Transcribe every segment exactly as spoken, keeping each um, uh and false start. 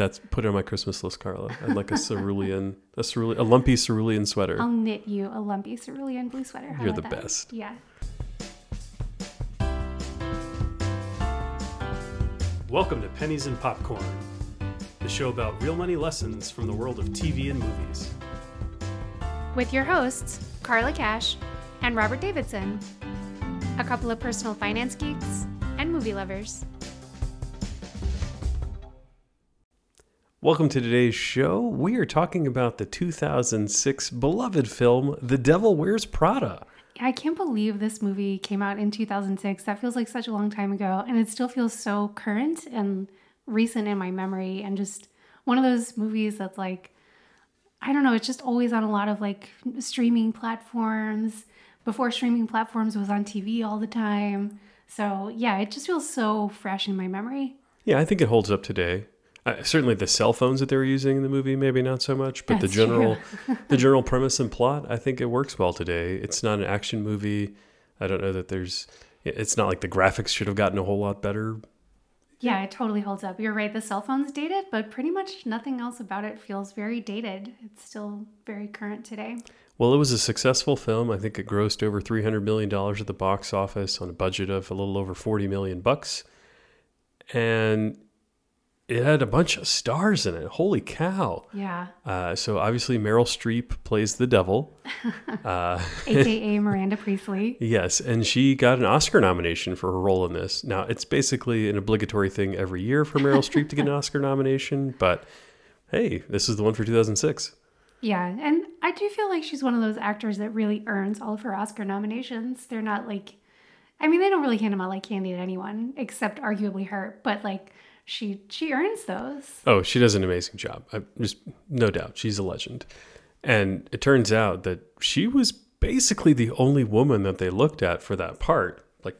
That's put it on my Christmas list, Carla. I'd like a cerulean, a cerule, a lumpy cerulean sweater. I'll knit you a lumpy cerulean blue sweater. How You're the that? best. Yeah. Welcome to Pennies and Popcorn, the show about real money lessons from the world of T V and movies. With your hosts, Carla Cash and Robert Davidson, a couple of personal finance geeks and movie lovers. Welcome to today's show. We are talking about the two thousand six beloved film, The Devil Wears Prada. I can't believe this movie came out in two thousand six. That feels like such a long time ago, and it still feels so current and recent in my memory, and just one of those movies that's like, I don't know, it's just always on a lot of like streaming platforms before streaming platforms was on T V all the time. So yeah, it just feels so fresh in my memory. Yeah, I think it holds up today. Uh, certainly the cell phones that they were using in the movie, maybe not so much, but That's the general the general premise and plot, I think it works well today. It's not an action movie. I don't know that there's, it's not like the graphics should have gotten a whole lot better. Yeah, it totally holds up. You're right, the cell phone's dated, but pretty much nothing else about it feels very dated. It's still very current today. Well, it was a successful film. I think it grossed over three hundred million dollars at the box office on a budget of a little over forty million bucks. And it had a bunch of stars in it. Holy cow. Yeah. Uh, so obviously Meryl Streep plays the devil. Uh, A K A Miranda Priestley. Yes. And she got an Oscar nomination for her role in this. Now, it's basically an obligatory thing every year for Meryl Streep to get an Oscar nomination. But hey, this is the one for two thousand six. Yeah. And I do feel like she's one of those actors that really earns all of her Oscar nominations. They're not like, I mean, they don't really hand them out like candy to anyone, except arguably her. But like, She she earns those. Oh, she does an amazing job. I just no doubt she's a legend. And it turns out that she was basically the only woman that they looked at for that part. Like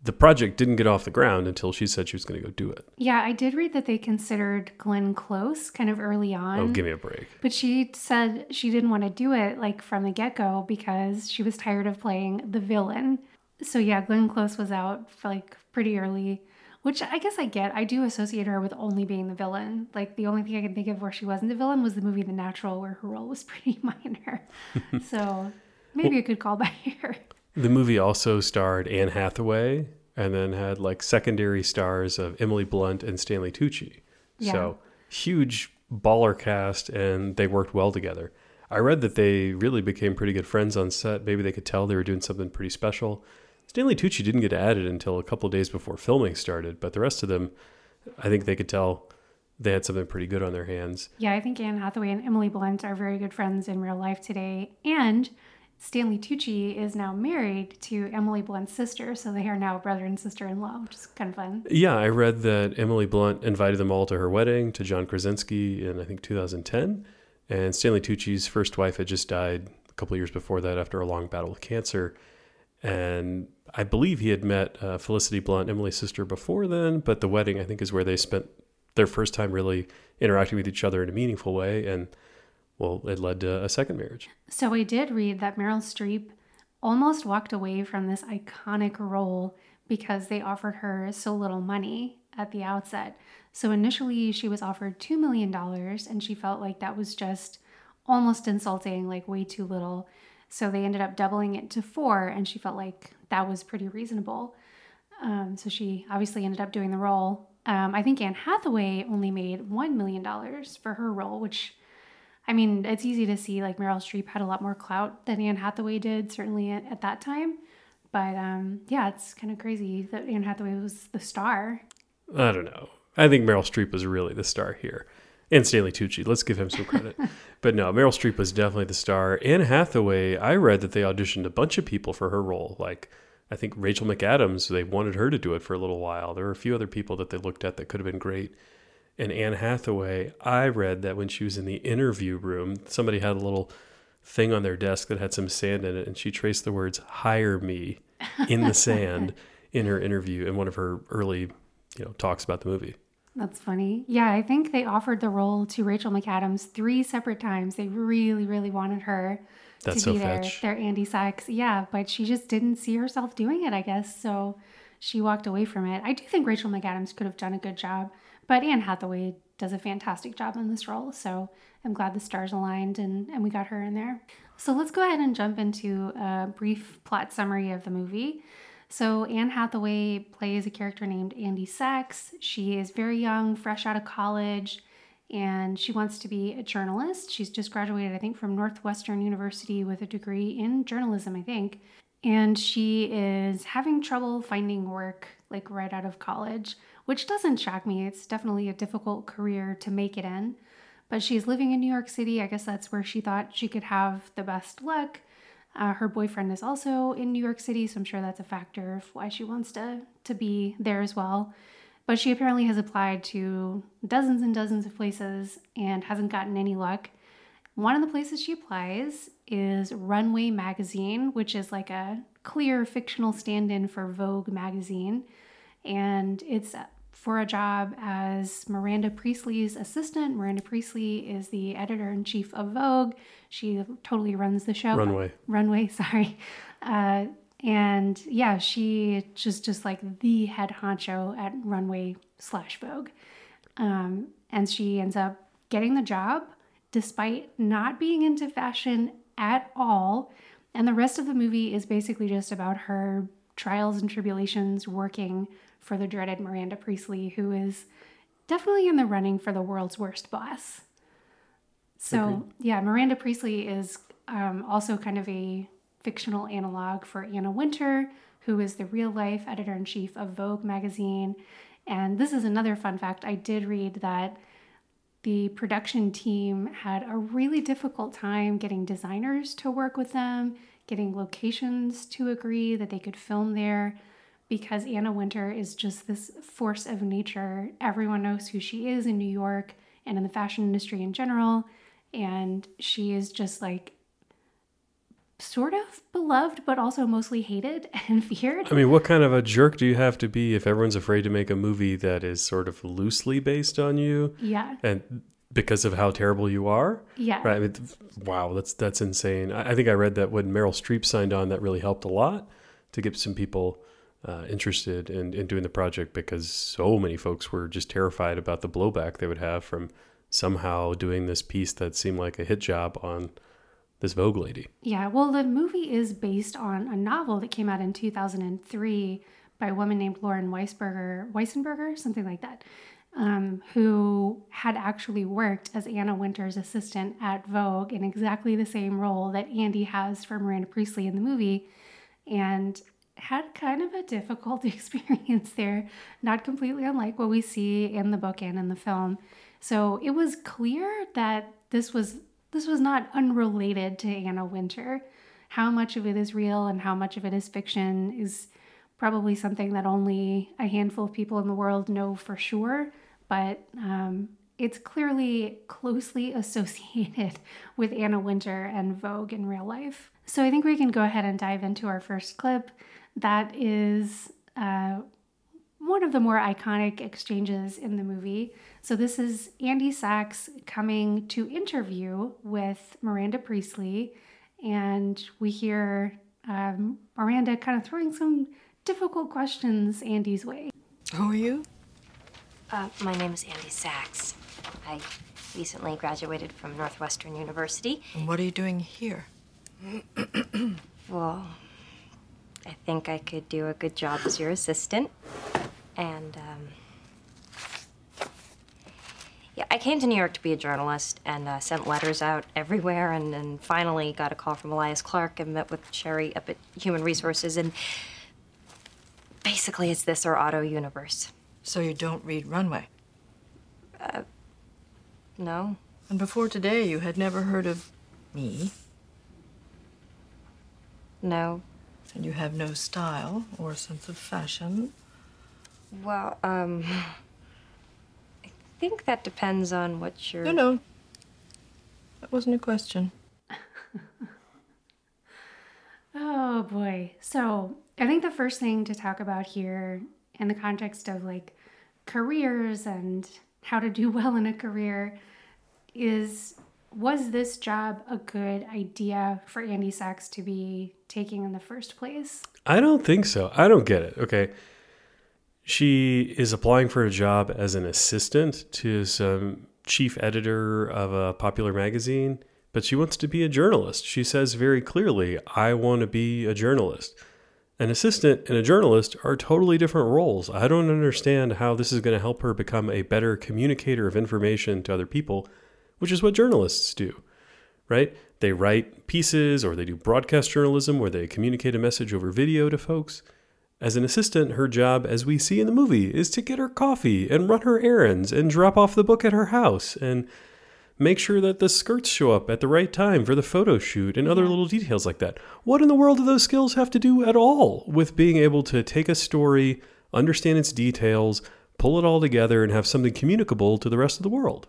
the project didn't get off the ground until she said she was going to go do it. Yeah, I did read that they considered Glenn Close kind of early on. Oh, give me a break. But she said she didn't want to do it like from the get-go because she was tired of playing the villain. So yeah, Glenn Close was out for like pretty early. Which I guess I get. I do associate her with only being the villain. Like the only thing I can think of where she wasn't the villain was the movie The Natural, where her role was pretty minor. So maybe well, a good call by her. The movie also starred Anne Hathaway and then had like secondary stars of Emily Blunt and Stanley Tucci. Yeah. So huge baller cast, and they worked well together. I read that they really became pretty good friends on set. Maybe they could tell they were doing something pretty special. Stanley Tucci didn't get added until a couple of days before filming started, but the rest of them, I think they could tell they had something pretty good on their hands. Yeah, I think Anne Hathaway and Emily Blunt are very good friends in real life today. And Stanley Tucci is now married to Emily Blunt's sister, so they are now brother and sister-in-law, which is kind of fun. Yeah, I read that Emily Blunt invited them all to her wedding, to John Krasinski in, I think, two thousand ten. And Stanley Tucci's first wife had just died a couple of years before that after a long battle with cancer. And I believe he had met uh, Felicity Blunt, Emily's sister, before then, but the wedding, I think, is where they spent their first time really interacting with each other in a meaningful way, and, well, it led to a second marriage. So I did read that Meryl Streep almost walked away from this iconic role because they offered her so little money at the outset. So initially, she was offered two million dollars, and she felt like that was just almost insulting, like way too little. So they ended up doubling it to four, and she felt like that was pretty reasonable. Um, so she obviously ended up doing the role. Um, I think Anne Hathaway only made one million dollars for her role, which, I mean, it's easy to see like Meryl Streep had a lot more clout than Anne Hathaway did, certainly at, at that time. But um, yeah, it's kind of crazy that Anne Hathaway was the star. I don't know. I think Meryl Streep was really the star here. And Stanley Tucci, let's give him some credit. But no, Meryl Streep was definitely the star. Anne Hathaway, I read that they auditioned a bunch of people for her role. Like, I think Rachel McAdams, they wanted her to do it for a little while. There were a few other people that they looked at that could have been great. And Anne Hathaway, I read that when she was in the interview room, somebody had a little thing on their desk that had some sand in it, and she traced the words, "hire me," in the sand in her interview in one of her early, you know, talks about the movie. That's funny. Yeah, I think they offered the role to Rachel McAdams three separate times. They really, really wanted her That's to be so their, their Andy Sachs. Yeah, but she just didn't see herself doing it, I guess. So she walked away from it. I do think Rachel McAdams could have done a good job, but Anne Hathaway does a fantastic job in this role. So I'm glad the stars aligned and, and we got her in there. So let's go ahead and jump into a brief plot summary of the movie. So Anne Hathaway plays a character named Andy Sachs. She is very young, fresh out of college, and she wants to be a journalist. She's just graduated, I think, from Northwestern University with a degree in journalism, I think. And she is having trouble finding work, like, right out of college, which doesn't shock me. It's definitely a difficult career to make it in. But she's living in New York City. I guess that's where she thought she could have the best luck. Uh, her boyfriend is also in New York City, so I'm sure that's a factor of why she wants to, to be there as well. But she apparently has applied to dozens and dozens of places and hasn't gotten any luck. One of the places she applies is Runway Magazine, which is like a clear fictional stand-in for Vogue magazine. And it's for a job as Miranda Priestley's assistant. Miranda Priestley is the editor-in-chief of Vogue. She totally runs the show. Runway. Runway, sorry. Uh, and yeah, she just just like the head honcho at Runway slash Vogue. Um, and she ends up getting the job despite not being into fashion at all. And the rest of the movie is basically just about her trials and tribulations working for the dreaded Miranda Priestley, who is definitely in the running for the world's worst boss. So, okay. yeah, Miranda Priestley is um, also kind of a fictional analog for Anna Wintour, who is the real-life editor-in-chief of Vogue magazine. And this is another fun fact. I did read that the production team had a really difficult time getting designers to work with them, getting locations to agree that they could film there, because Anna Wintour is just this force of nature. Everyone knows who she is in New York and in the fashion industry in general. And she is just like sort of beloved, but also mostly hated and feared. I mean, what kind of a jerk do you have to be if everyone's afraid to make a movie that is sort of loosely based on you? Yeah. And because of how terrible you are? Yeah. Right. I mean, wow, that's, that's insane. I, I think I read that when Meryl Streep signed on, that really helped a lot to get some people Uh, interested in, in doing the project, because so many folks were just terrified about the blowback they would have from somehow doing this piece that seemed like a hit job on this Vogue lady. Yeah, well, the movie is based on a novel that came out in two thousand three by a woman named Lauren Weisberger, Weisenberger, something like that, um, who had actually worked as Anna Wintour's assistant at Vogue in exactly the same role that Andy has for Miranda Priestley in the movie, and had kind of a difficult experience there, not completely unlike what we see in the book and in the film. So it was clear that this was this was not unrelated to Anna Wintour. How much of it is real and how much of it is fiction is probably something that only a handful of people in the world know for sure, but um, it's clearly closely associated with Anna Wintour and Vogue in real life. So I think we can go ahead and dive into our first clip. That is uh, one of the more iconic exchanges in the movie. So this is Andy Sachs coming to interview with Miranda Priestley. And we hear um, Miranda kind of throwing some difficult questions Andy's way. Who are you? Uh, my name is Andy Sachs. I recently graduated from Northwestern University. And what are you doing here? Well, I think I could do a good job as your assistant. And, um, yeah, I came to New York to be a journalist and uh, sent letters out everywhere, and then finally got a call from Elias Clark and met with Sherry up at Human Resources. And basically, it's this or Auto Universe. So you don't read Runway? Uh, no. And before today, you had never heard of me? No. And you have no style or sense of fashion? Well, um, I think that depends on what you're... No, no. That wasn't a question. Oh, boy. So I think the first thing to talk about here in the context of, like, careers and how to do well in a career is... was this job a good idea for Andy Sachs to be taking in the first place? I don't think so. I don't get it. Okay. She is applying for a job as an assistant to some chief editor of a popular magazine, but she wants to be a journalist. She says very clearly, I want to be a journalist. An assistant and a journalist are totally different roles. I don't understand how this is going to help her become a better communicator of information to other people, which is what journalists do, right? They write pieces or they do broadcast journalism where they communicate a message over video to folks. As an assistant, her job, as we see in the movie, is to get her coffee and run her errands and drop off the book at her house and make sure that the skirts show up at the right time for the photo shoot and other little details like that. What in the world do those skills have to do at all with being able to take a story, understand its details, pull it all together, and have something communicable to the rest of the world?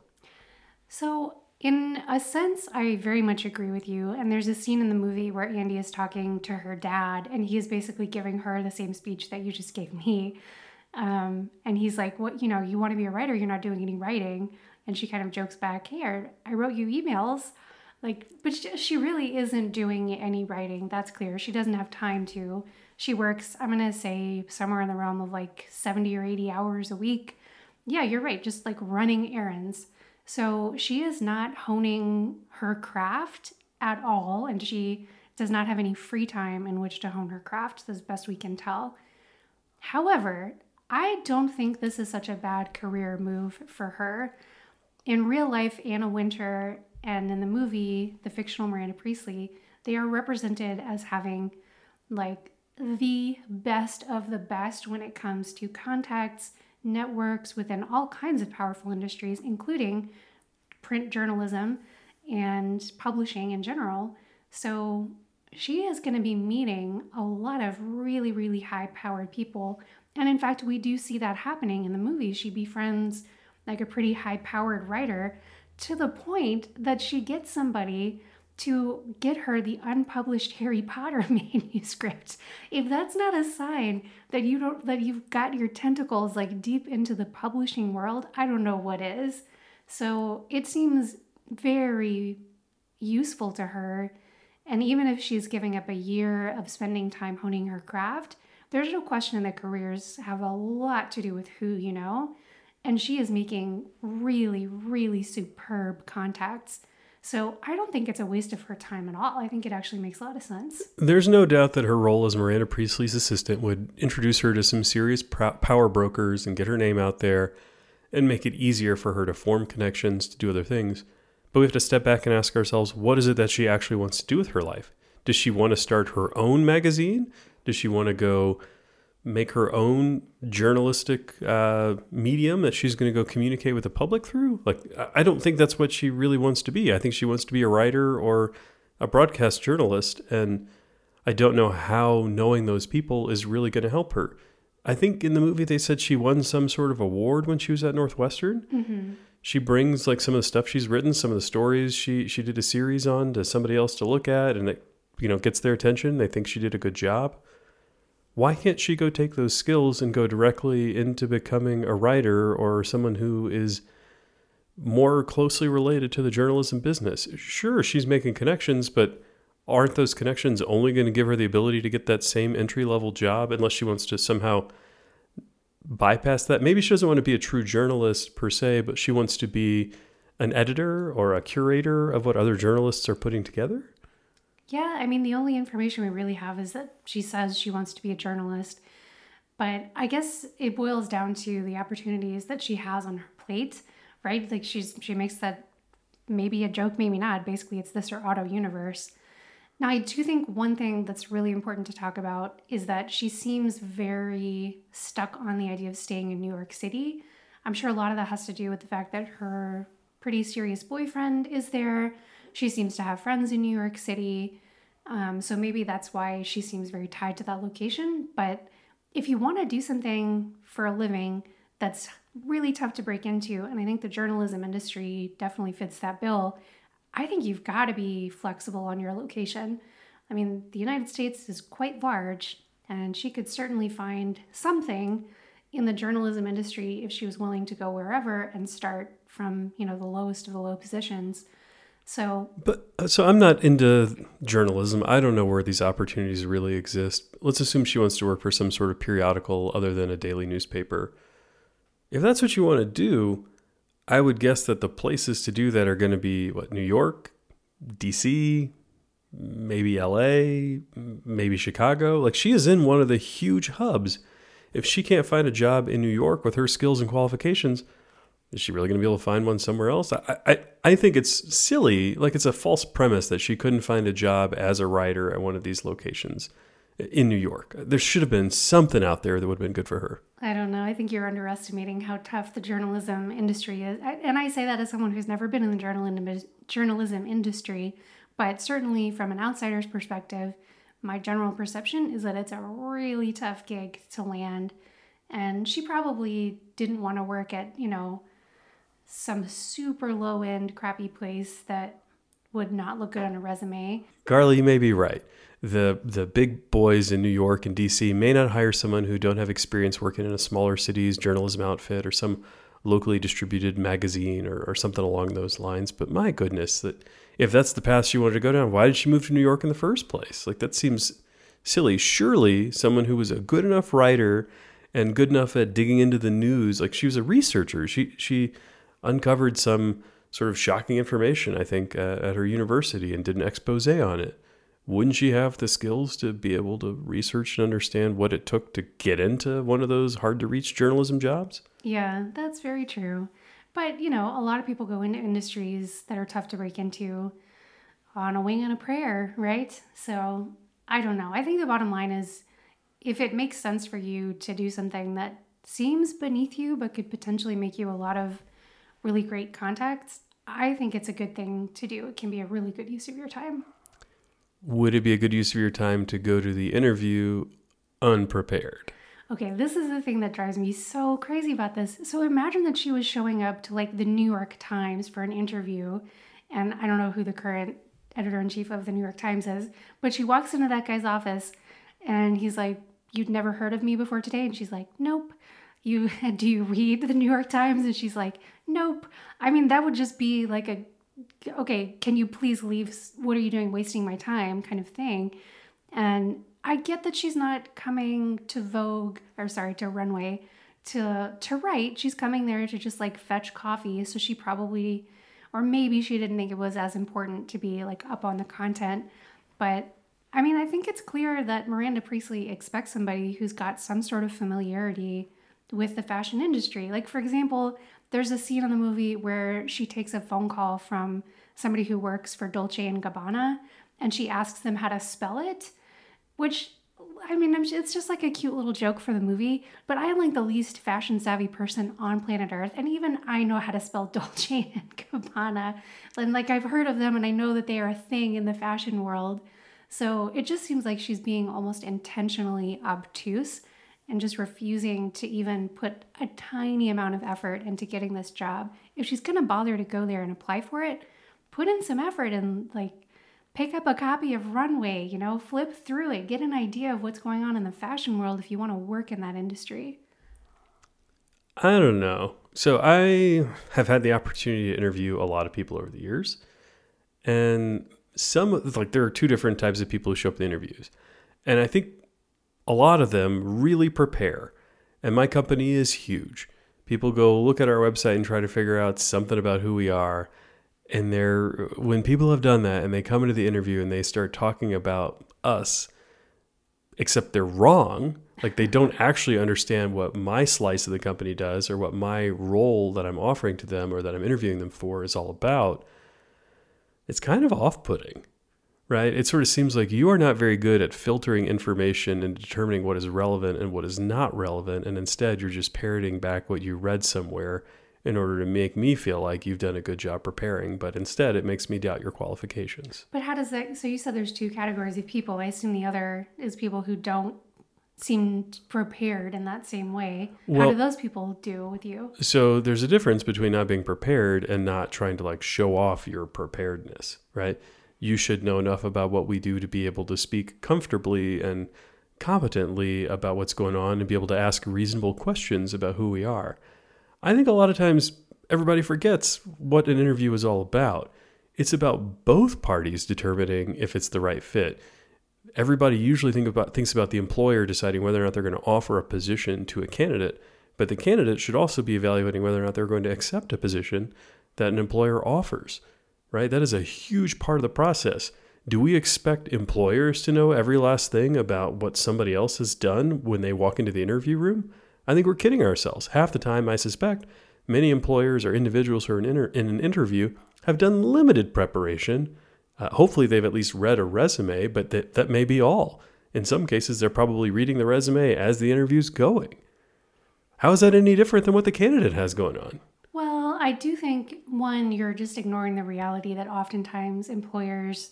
So in a sense, I very much agree with you. And there's a scene in the movie where Andy is talking to her dad, and he is basically giving her the same speech that you just gave me. Um, and he's like, "What? You know, you want to be a writer, you're not doing any writing." And she kind of jokes back, "Hey, I, I wrote you emails." Like, but she, she really isn't doing any writing. That's clear. She doesn't have time to. She works, I'm going to say, somewhere in the realm of like seventy or eighty hours a week. Yeah, you're right. Just like running errands. So she is not honing her craft at all, and she does not have any free time in which to hone her craft, as best we can tell. However, I don't think this is such a bad career move for her. In real life, Anna Wintour, and in the movie, the fictional Miranda Priestley, they are represented as having like the best of the best when it comes to contacts, networks within all kinds of powerful industries, including print journalism and publishing in general. So she is going to be meeting a lot of really, really high-powered people. And in fact, we do see that happening in the movie. She befriends like a pretty high-powered writer to the point that she gets somebody to get her the unpublished Harry Potter manuscript. If that's not a sign that you don't that you've got your tentacles like deep into the publishing world, I don't know what is. So it seems very useful to her. And even if she's giving up a year of spending time honing her craft, there's no question that careers have a lot to do with who you know. And she is making really, really superb contacts. So I don't think it's a waste of her time at all. I think it actually makes a lot of sense. There's no doubt that her role as Miranda Priestley's assistant would introduce her to some serious power brokers and get her name out there and make it easier for her to form connections, to do other things. But we have to step back and ask ourselves, what is it that she actually wants to do with her life? Does she want to start her own magazine? Does she want to go make her own journalistic uh, medium that she's going to go communicate with the public through? Like, I don't think that's what she really wants to be. I think she wants to be a writer or a broadcast journalist. And I don't know how knowing those people is really going to help her. I think in the movie they said she won some sort of award when she was at Northwestern. Mm-hmm. She brings like some of the stuff she's written, some of the stories she, she did a series on to somebody else to look at, and it, you know, gets their attention. They think she did a good job. Why can't she go take those skills and go directly into becoming a writer or someone who is more closely related to the journalism business? Sure, she's making connections, but aren't those connections only going to give her the ability to get that same entry-level job unless she wants to somehow bypass that? Maybe she doesn't want to be a true journalist per se, but she wants to be an editor or a curator of what other journalists are putting together? Yeah, I mean, the only information we really have is that she says she wants to be a journalist. But I guess it boils down to the opportunities that she has on her plate, right? Like she's she makes that maybe a joke, maybe not. Basically, it's this or auto universe. Now, I do think one thing that's really important to talk about is that she seems very stuck on the idea of staying in New York City. I'm sure a lot of that has to do with the fact that her pretty serious boyfriend is there. She seems to have friends in New York City. Um, so maybe that's why she seems very tied to that location. But if you want to do something for a living that's really tough to break into, and I think the journalism industry definitely fits that bill, I think you've got to be flexible on your location. I mean, the United States is quite large, and she could certainly find something in the journalism industry if she was willing to go wherever and start from, you know, the lowest of the low positions. So, but so I'm not into journalism. I don't know where these opportunities really exist. Let's assume she wants to work for some sort of periodical other than a daily newspaper. If that's what you want to do, I would guess that the places to do that are going to be what, New York, D C, maybe L A, maybe Chicago. Like, she is in one of the huge hubs. If she can't find a job in New York with her skills and qualifications, is she really going to be able to find one somewhere else? I, I I think it's silly. Like, it's a false premise that she couldn't find a job as a writer at one of these locations in New York. There should have been something out there that would have been good for her. I don't know. I think you're underestimating how tough the journalism industry is. And I say that as someone who's never been in the journal, journalism industry, but certainly from an outsider's perspective, my general perception is that it's a really tough gig to land. And she probably didn't want to work at, you know, some super low-end crappy place that would not look good on a resume. Carla, you may be right. The the big boys in New York and D C may not hire someone who don't have experience working in a smaller city's journalism outfit or some locally distributed magazine or, or something along those lines. But my goodness, that if that's the path she wanted to go down, why did she move to New York in the first place? Like, that seems silly. Surely someone who was a good enough writer and good enough at digging into the news, like, she was a researcher. She she uncovered some sort of shocking information, I think, uh, at her university and did an expose on it. Wouldn't she have the skills to be able to research and understand what it took to get into one of those hard-to-reach journalism jobs? Yeah, that's very true. But, you know, a lot of people go into industries that are tough to break into on a wing and a prayer, right? So, I don't know. I think the bottom line is, if it makes sense for you to do something that seems beneath you but could potentially make you a lot of really great contacts, I think it's a good thing to do. It can be a really good use of your time. Would it be a good use of your time to go to the interview unprepared? Okay, this is the thing that drives me so crazy about this. So imagine that she was showing up to, like, the New York Times for an interview, and I don't know who the current editor-in-chief of the New York Times is, but she walks into that guy's office, and he's like, "You'd never heard of me before today?" And she's like, "Nope." You do you read the New York Times? And she's like, "Nope." I mean, that would just be like a, okay, can you please leave? What are you doing wasting my time kind of thing? And I get that she's not coming to Vogue, or sorry, to Runway to to write. She's coming there to just, like, fetch coffee. So she probably, or maybe she didn't think it was as important to be, like, up on the content. But I mean, I think it's clear that Miranda Priestley expects somebody who's got some sort of familiarity with the fashion industry. Like, for example, there's a scene in the movie where she takes a phone call from somebody who works for Dolce and Gabbana, and she asks them how to spell it, which, I mean, it's just like a cute little joke for the movie, but I am, like, the least fashion savvy person on planet Earth, and even I know how to spell Dolce and Gabbana, and, like, I've heard of them, and I know that they are a thing in the fashion world. So it just seems like she's being almost intentionally obtuse and just refusing to even put a tiny amount of effort into getting this job. If she's going to bother to go there and apply for it, put in some effort and, like, pick up a copy of Runway, you know, flip through it, get an idea of what's going on in the fashion world if you want to work in that industry. I don't know. So I have had the opportunity to interview a lot of people over the years. And some, like, there are two different types of people who show up in the interviews. And I think a lot of them really prepare. And my company is huge. People go look at our website and try to figure out something about who we are. And they're, when people have done that and they come into the interview and they start talking about us, except they're wrong. Like, they don't actually understand what my slice of the company does or what my role that I'm offering to them or that I'm interviewing them for is all about. It's kind of off-putting. Right? It sort of seems like you are not very good at filtering information and determining what is relevant and what is not relevant. And instead, you're just parroting back what you read somewhere in order to make me feel like you've done a good job preparing. But instead, it makes me doubt your qualifications. But how does that... So you said there's two categories of people. I assume the other is people who don't seem prepared in that same way. Well, how do those people do with you? So there's a difference between not being prepared and not trying to, like, show off your preparedness, right? You should know enough about what we do to be able to speak comfortably and competently about what's going on and be able to ask reasonable questions about who we are. I think a lot of times everybody forgets what an interview is all about. It's about both parties determining if it's the right fit. Everybody usually think about, thinks about the employer deciding whether or not they're going to offer a position to a candidate, but the candidate should also be evaluating whether or not they're going to accept a position that an employer offers, right? That is a huge part of the process. Do we expect employers to know every last thing about what somebody else has done when they walk into the interview room? I think we're kidding ourselves. Half the time, I suspect, many employers or individuals who are in, inter- in an interview have done limited preparation. Uh, hopefully, they've at least read a resume, but th- that may be all. In some cases, they're probably reading the resume as the interview's going. How is that any different than what the candidate has going on? Well, I do think, one, you're just ignoring the reality that oftentimes employers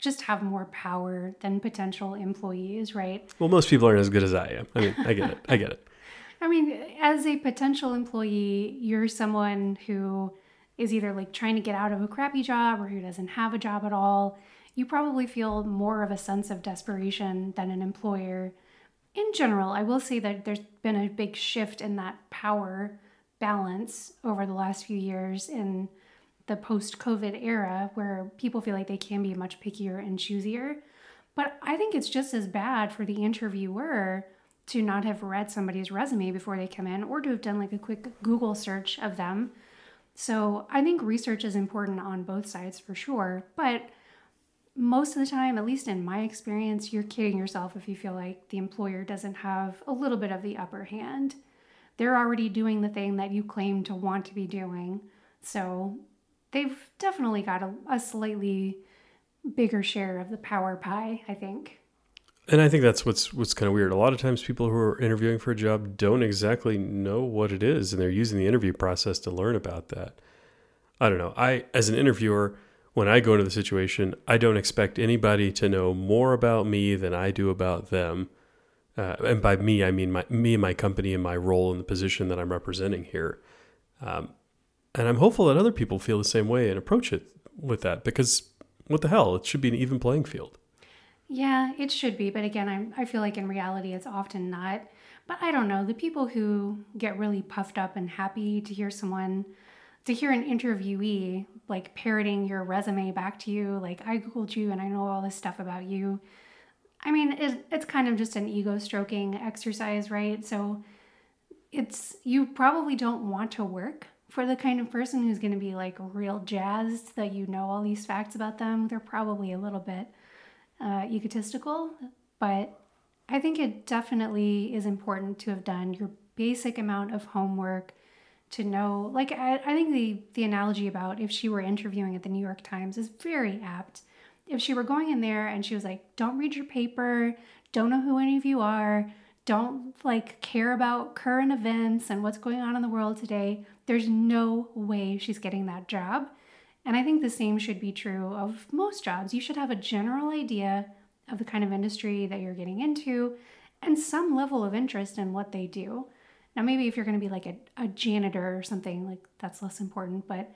just have more power than potential employees, right? Well, most people aren't as good as I am. I mean, I get it. I get it. I mean, as a potential employee, you're someone who is either like trying to get out of a crappy job or who doesn't have a job at all. You probably feel more of a sense of desperation than an employer. In general, I will say that there's been a big shift in that power balance over the last few years in the post-COVID era, where people feel like they can be much pickier and choosier. But I think it's just as bad for the interviewer to not have read somebody's resume before they come in, or to have done like a quick Google search of them. So I think research is important on both sides for sure. But most of the time, at least in my experience, you're kidding yourself if you feel like the employer doesn't have a little bit of the upper hand. They're already doing the thing that you claim to want to be doing. So they've definitely got a, a slightly bigger share of the power pie, I think. And I think that's what's what's kind of weird. A lot of times people who are interviewing for a job don't exactly know what it is, and they're using the interview process to learn about that. I don't know. I, as an interviewer, when I go into the situation, I don't expect anybody to know more about me than I do about them. Uh, and by me, I mean my, me and my company and my role in the position that I'm representing here. Um, and I'm hopeful that other people feel the same way and approach it with that, because what the hell? It should be an even playing field. Yeah, it should be. But again, I I feel like in reality, it's often not. But I don't know. The people who get really puffed up and happy to hear someone, to hear an interviewee like parroting your resume back to you, like, I Googled you and I know all this stuff about you. I mean, it, it's kind of just an ego stroking exercise, right? So it's, you probably don't want to work for the kind of person who's going to be like real jazzed that you know all these facts about them. They're probably a little bit Uh, egotistical, but I think it definitely is important to have done your basic amount of homework to know, like, I, I think the, the analogy about if she were interviewing at the New York Times is very apt. If she were going in there and she was like, don't read your paper, don't know who any of you are, don't like care about current events and what's going on in the world today, there's no way she's getting that job. And I think the same should be true of most jobs. You should have a general idea of the kind of industry that you're getting into and some level of interest in what they do. Now, maybe if you're going to be like a, a janitor or something, like that's less important. But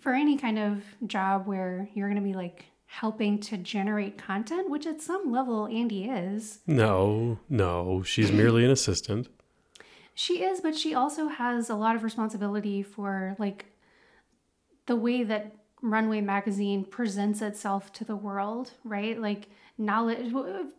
for any kind of job where you're going to be like helping to generate content, which at some level Andy is. No, no, she's merely an assistant. She is, but she also has a lot of responsibility for like the way that Runway Magazine presents itself to the world, right? Like knowledge,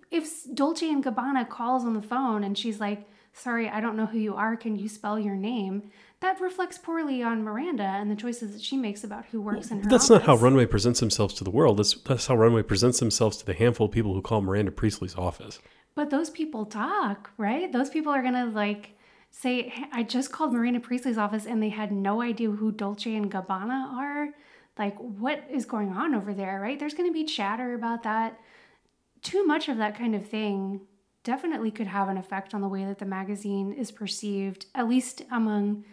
if Dolce and Gabbana calls on the phone and she's like, sorry, I don't know who you are, can you spell your name? That reflects poorly on Miranda and the choices that she makes about who works well, in her That's office. Not how Runway presents themselves to the world. That's, that's how Runway presents themselves to the handful of people who call Miranda Priestley's office. But those people talk, right? Those people are going to like say, I just called Miranda Priestley's office and they had no idea who Dolce and Gabbana are. Like, what is going on over there, right? There's going to be chatter about that. Too much of that kind of thing definitely could have an effect on the way that the magazine is perceived, at least among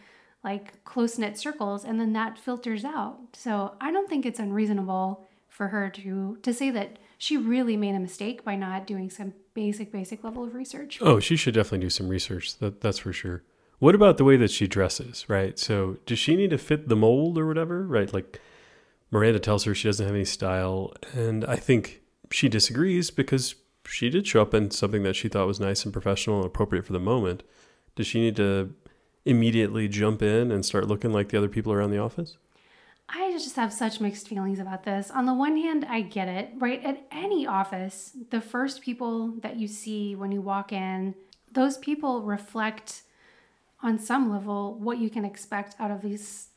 like close-knit circles, and then that filters out. So I don't think it's unreasonable for her to to say that she really made a mistake by not doing some basic, basic level of research. Oh, she should definitely do some research. That, that's for sure. What about the way that she dresses, right? So does she need to fit the mold or whatever, right? Like Miranda tells her she doesn't have any style. And I think she disagrees because she did show up in something that she thought was nice and professional and appropriate for the moment. Does she need to immediately jump in and start looking like the other people around the office? I just have such mixed feelings about this. On the one hand, I get it, right? At any office, the first people that you see when you walk in, those people reflect on some level what you can expect out of these,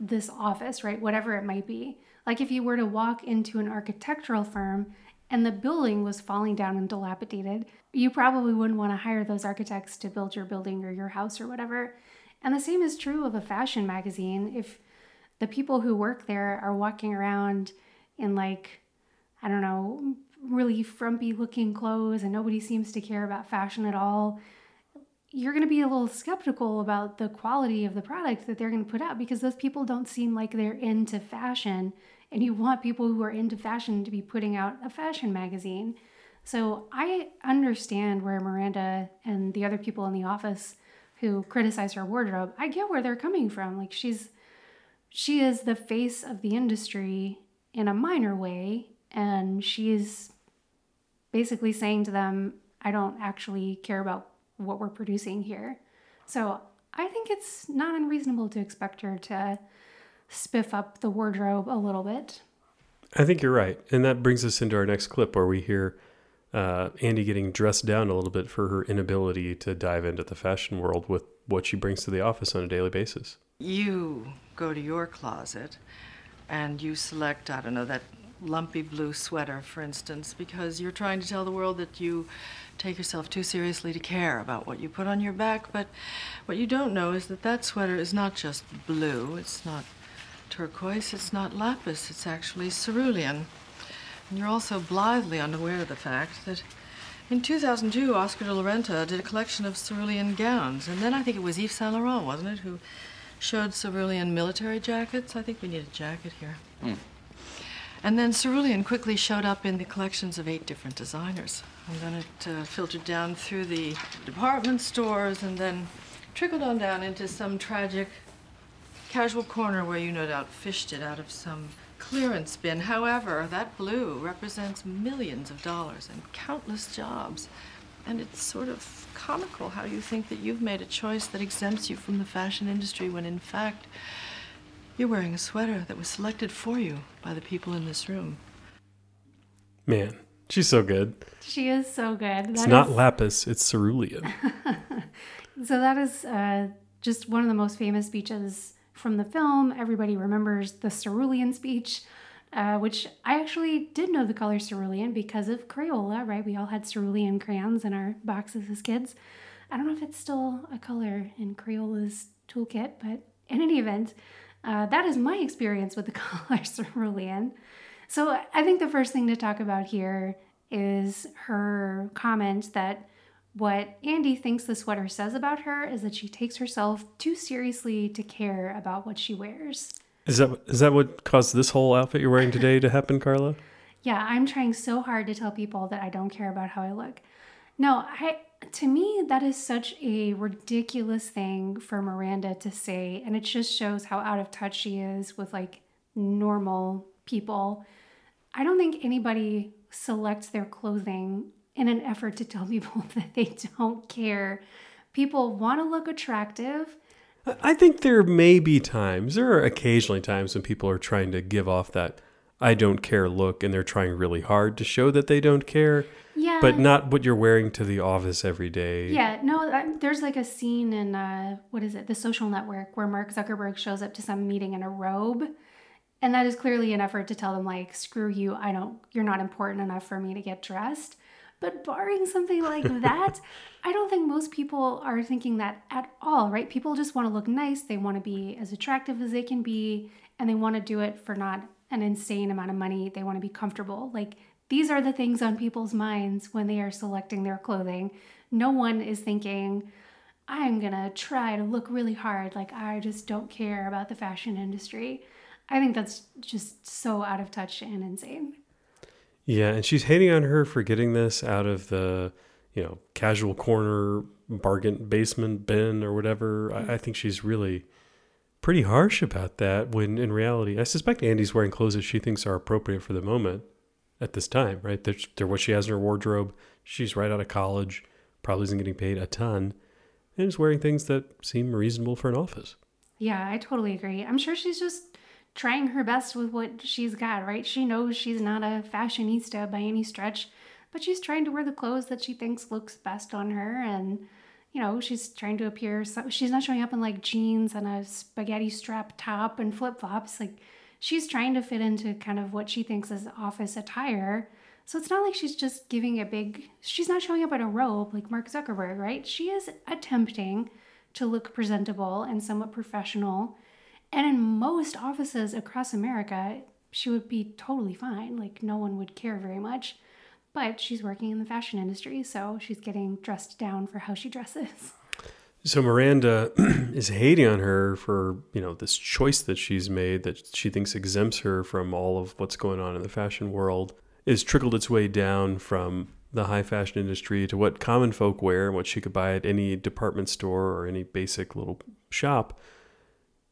this office, right? Whatever it might be. Like if you were to walk into an architectural firm and the building was falling down and dilapidated, you probably wouldn't want to hire those architects to build your building or your house or whatever. And the same is true of a fashion magazine. If the people who work there are walking around in like, I don't know, really frumpy looking clothes and nobody seems to care about fashion at all, you're going to be a little skeptical about the quality of the product that they're going to put out because those people don't seem like they're into fashion, and you want people who are into fashion to be putting out a fashion magazine. So I understand where Miranda and the other people in the office who criticize her wardrobe, I get where they're coming from. Like she's, she is the face of the industry in a minor way, and she is basically saying to them, I don't actually care about what we're producing here. So I think it's not unreasonable to expect her to spiff up the wardrobe a little bit. I think you're right. And that brings us into our next clip where we hear uh, Andy getting dressed down a little bit for her inability to dive into the fashion world with what she brings to the office on a daily basis. You go to your closet and you select, I don't know, that lumpy blue sweater, for instance, because you're trying to tell the world that you take yourself too seriously to care about what you put on your back. But what you don't know is that that sweater is not just blue, it's not turquoise, it's not lapis, it's actually cerulean. And you're also blithely unaware of the fact that in two thousand two, Oscar de la Renta did a collection of cerulean gowns, and then I think it was Yves Saint Laurent, wasn't it, who showed cerulean military jackets. I think we need a jacket here. Mm. And then cerulean quickly showed up in the collections of eight different designers. And then it uh, filtered down through the department stores and then trickled on down into some tragic casual corner where you no doubt fished it out of some clearance bin. However, that blue represents millions of dollars and countless jobs. And it's sort of comical how you think that you've made a choice that exempts you from the fashion industry when in fact you're wearing a sweater that was selected for you by the people in this room. Man, she's so good. She is so good. That it's not is... lapis, it's cerulean. So that is uh, just one of the most famous speeches from the film. Everybody remembers the cerulean speech, uh, which I actually did know the color cerulean because of Crayola, right? We all had cerulean crayons in our boxes as kids. I don't know if it's still a color in Crayola's toolkit, but in any event, Uh, that is my experience with the color cerulean. So I think the first thing to talk about here is her comment that what Andy thinks the sweater says about her is that she takes herself too seriously to care about what she wears. Is that is that what caused this whole outfit you're wearing today to happen, Carla? Yeah, I'm trying so hard to tell people that I don't care about how I look. No, I... To me, that is such a ridiculous thing for Miranda to say, and it just shows how out of touch she is with, like, normal people. I don't think anybody selects their clothing in an effort to tell people that they don't care. People want to look attractive. I think there may be times, there are occasionally times when people are trying to give off that I don't care look, and they're trying really hard to show that they don't care. Yeah. But not what you're wearing to the office every day. Yeah. No, I, there's like a scene in, uh, what is it, The Social Network, where Mark Zuckerberg shows up to some meeting in a robe. And that is clearly an effort to tell them, like, screw you, I don't, you're not important enough for me to get dressed. But barring something like that, I don't think most people are thinking that at all, right? People just want to look nice. They want to be as attractive as they can be. And they want to do it for not an insane amount of money. They want to be comfortable. Like, these are the things on people's minds when they are selecting their clothing. No one is thinking, I'm going to try to look really hard. Like, I just don't care about the fashion industry. I think that's just so out of touch and insane. Yeah, and she's hating on her for getting this out of the, you know, casual corner, bargain basement bin or whatever. Mm-hmm. I, I think she's really pretty harsh about that when in reality, I suspect Andy's wearing clothes that she thinks are appropriate for the moment at this time, right? They're, they're what she has in her wardrobe. She's right out of college, probably isn't getting paid a ton, and is wearing things that seem reasonable for an office. Yeah, I totally agree. I'm sure she's just trying her best with what she's got, right? She knows she's not a fashionista by any stretch, but she's trying to wear the clothes that she thinks looks best on her. And, you know, she's trying to appear, so she's not showing up in like jeans and a spaghetti strap top and flip-flops. Like, she's trying to fit into kind of what she thinks is office attire. So it's not like she's just giving a big, she's not showing up in a robe like Mark Zuckerberg, right? She is attempting to look presentable and somewhat professional. And in most offices across America, she would be totally fine. Like, no one would care very much. But she's working in the fashion industry, so she's getting dressed down for how she dresses. So Miranda is hating on her for, you know, this choice that she's made that she thinks exempts her from all of what's going on in the fashion world. It's trickled its way down from the high fashion industry to what common folk wear and what she could buy at any department store or any basic little shop.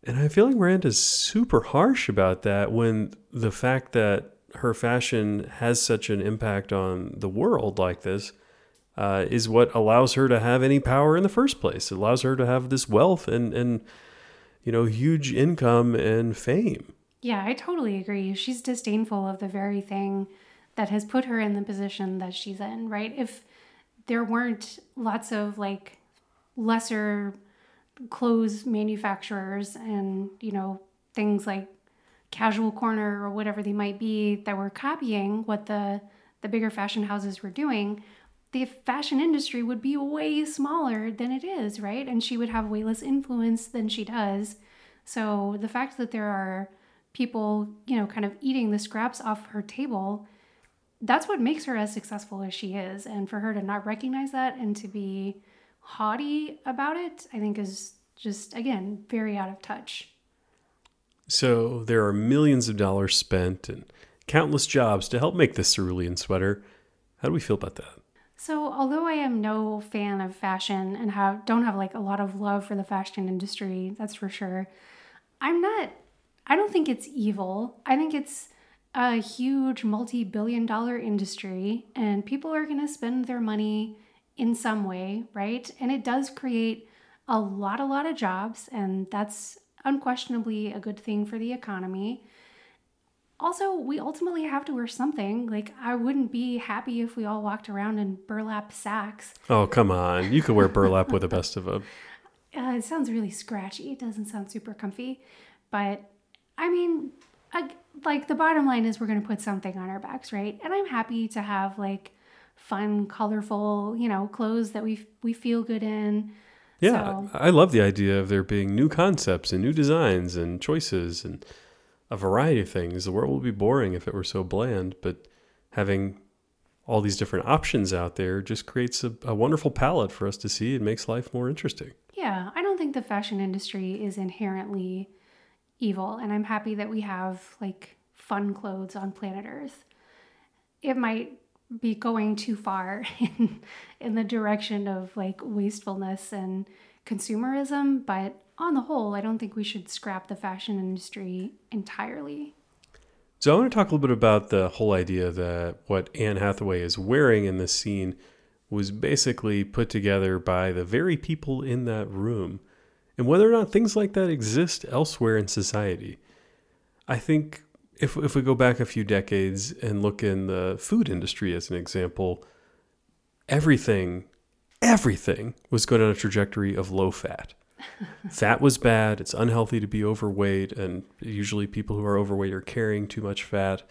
And I feel like Miranda's super harsh about that when the fact that her fashion has such an impact on the world like this uh, is what allows her to have any power in the first place. It allows her to have this wealth and, and, you know, huge income and fame. Yeah, I totally agree. She's disdainful of the very thing that has put her in the position that she's in, right? If there weren't lots of like lesser clothes manufacturers and, you know, things like Casual Corner or whatever they might be that were copying what the, the bigger fashion houses were doing, the fashion industry would be way smaller than it is, right? And she would have way less influence than she does. So the fact that there are people, you know, kind of eating the scraps off her table, that's what makes her as successful as she is. And for her to not recognize that and to be haughty about it, I think is just, again, very out of touch. So there are millions of dollars spent and countless jobs to help make this cerulean sweater. How do we feel about that? So although I am no fan of fashion and have don't have like a lot of love for the fashion industry, that's for sure, I'm not, I don't think it's evil. I think it's a huge multi-billion dollar industry and people are going to spend their money in some way, right? And it does create a lot, a lot of jobs, and that's unquestionably a good thing for the economy. Also, we ultimately have to wear something. Like, I wouldn't be happy if we all walked around in burlap sacks. Oh, come on. You could wear burlap with the best of them. Uh, it sounds really scratchy. It doesn't sound super comfy, but I mean, I, like the bottom line is we're going to put something on our backs, right? And I'm happy to have like fun, colorful, you know, clothes that we we feel good in. Yeah, so I love the idea of there being new concepts and new designs and choices and a variety of things. The world would be boring if it were so bland, but having all these different options out there just creates a, a wonderful palette for us to see. It makes life more interesting. Yeah, I don't think the fashion industry is inherently evil, and I'm happy that we have like fun clothes on planet Earth. It might be going too far in, in the direction of like wastefulness and consumerism, but on the whole, I don't think we should scrap the fashion industry entirely. So I want to talk a little bit about the whole idea that what Anne Hathaway is wearing in this scene was basically put together by the very people in that room, and whether or not things like that exist elsewhere in society. I think if if we go back a few decades and look in the food industry as an example, everything, everything was going on a trajectory of low fat. Fat was bad. It's unhealthy to be overweight. And usually people who are overweight are carrying too much fat.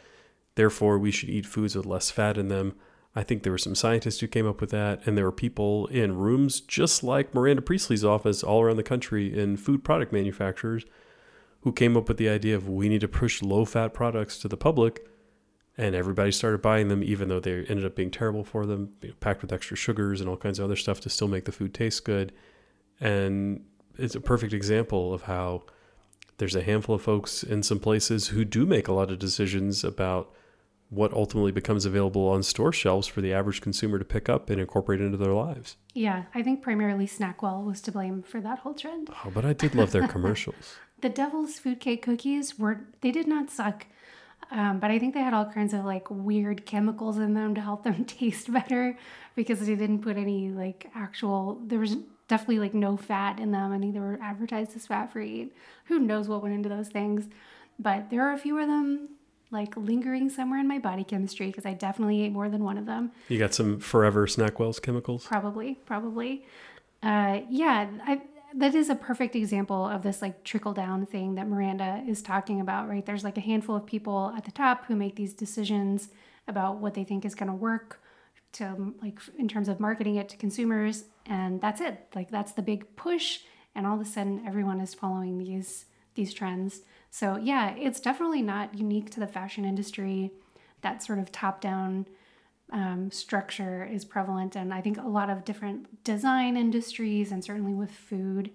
Therefore, we should eat foods with less fat in them. I think there were some scientists who came up with that, and there were people in rooms just like Miranda Priestley's office all around the country in food product manufacturers who came up with the idea of we need to push low-fat products to the public, and everybody started buying them even though they ended up being terrible for them, you know, packed with extra sugars and all kinds of other stuff to still make the food taste good. And it's a perfect example of how there's a handful of folks in some places who do make a lot of decisions about what ultimately becomes available on store shelves for the average consumer to pick up and incorporate into their lives. Yeah, I think primarily Snackwell was to blame for that whole trend. Oh, but I did love their commercials. The Devil's Food Cake cookies were, they did not suck, um, but I think they had all kinds of like weird chemicals in them to help them taste better because they didn't put any like actual, there was definitely like no fat in them. I think they were advertised as fat-free. Who knows what went into those things? but there are a few of them like lingering somewhere in my body chemistry because I definitely ate more than one of them. You got some forever Snackwell's chemicals? Probably, probably. Uh, yeah, I, that is a perfect example of this like trickle down thing that Miranda is talking about, right? There's like a handful of people at the top who make these decisions about what they think is going to work to like in terms of marketing it to consumers. And that's it. Like that's the big push. And all of a sudden everyone is following these, these trends. So yeah, it's definitely not unique to the fashion industry. That sort of top down um, structure is prevalent. And I think a lot of different design industries and certainly with food.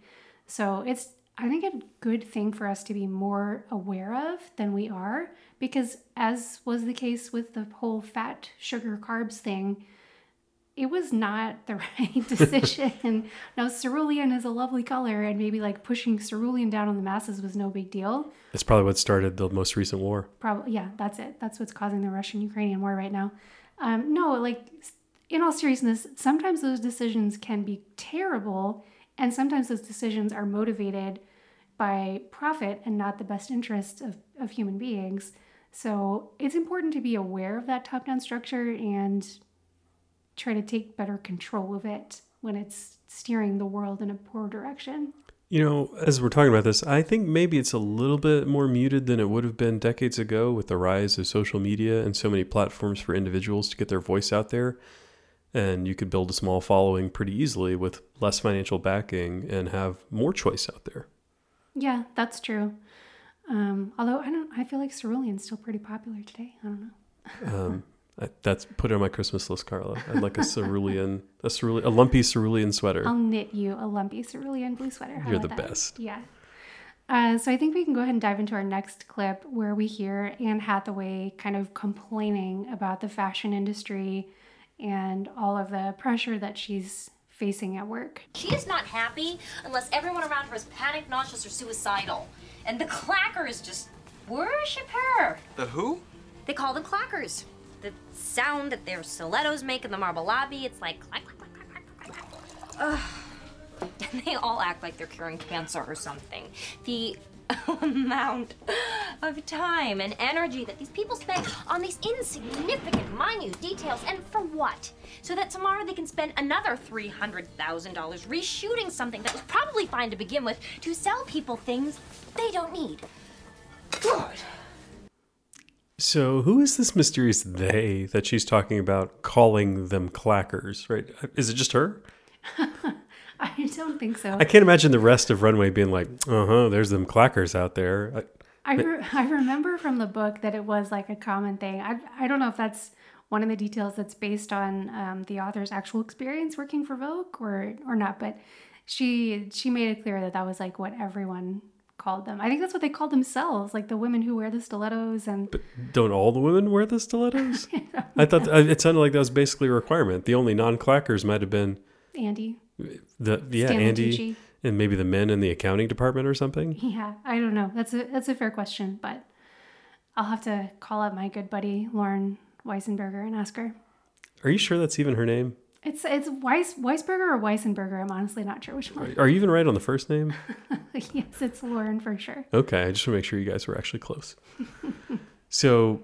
So it's, I think, a good thing for us to be more aware of than we are, because as was the case with the whole fat, sugar, carbs thing, it was not the right decision. Now, cerulean is a lovely color, and maybe like pushing cerulean down on the masses was no big deal. That's probably what started the most recent war. Probably, yeah, that's it. That's what's causing the Russian-Ukrainian war right now. Um, no, like in all seriousness, sometimes those decisions can be terrible, and sometimes those decisions are motivated by profit and not the best interests of, of human beings. So it's important to be aware of that top-down structure and try to take better control of it when it's steering the world in a poor direction. You know, as we're talking about this, I think maybe it's a little bit more muted than it would have been decades ago with the rise of social media and so many platforms for individuals to get their voice out there. And you could build a small following pretty easily with less financial backing and have more choice out there. Yeah, that's true. Um, although I don't, I feel like cerulean's still pretty popular today. I don't know. um, I, that's put it on my Christmas list, Carla. I'd like a cerulean, a cerulean, a lumpy cerulean sweater. I'll knit you a lumpy cerulean blue sweater. How You're the that? best. Yeah. Uh, so I think we can go ahead and dive into our next clip where we hear Anne Hathaway kind of complaining about the fashion industry and all of the pressure that she's facing at work. She is not happy unless everyone around her is panicked, nauseous, or suicidal. And the clackers just worship her. The who? They call them clackers. The sound that their stilettos make in the marble lobby, it's like clack, clack, clack, clack, clack, clack. Ugh. And they all act like they're curing cancer or something. The amount of time and energy that these people spend on these insignificant, minute details, and for what? So that tomorrow they can spend another three hundred thousand dollars reshooting something that was probably fine to begin with to sell people things they don't need. Good. So who is this mysterious they that she's talking about calling them clackers, right? Is it just her? I don't think so. I can't imagine the rest of Runway being like, uh-huh, there's them clackers out there. I I, re- I remember from the book that it was like a common thing. I I don't know if that's one of the details that's based on um, the author's actual experience working for Vogue or or not, but she she made it clear that that was like what everyone called them. I think that's what they call themselves, like the women who wear the stilettos. And but don't all the women wear the stilettos? I, I thought th- it sounded like that was basically a requirement. The only non-clackers might have been Andy. The yeah, Stanley Andy, Tucci. And maybe the men in the accounting department or something. Yeah, I don't know. That's a that's a fair question, but I'll have to call up my good buddy Lauren Weisberger and ask her. Are you sure that's even her name? It's it's Weiss Weisberger or Weisenberger. I'm honestly not sure which one. Are, are you even right on the first name? Yes, it's Lauren for sure. Okay, I just want to make sure you guys were actually close. So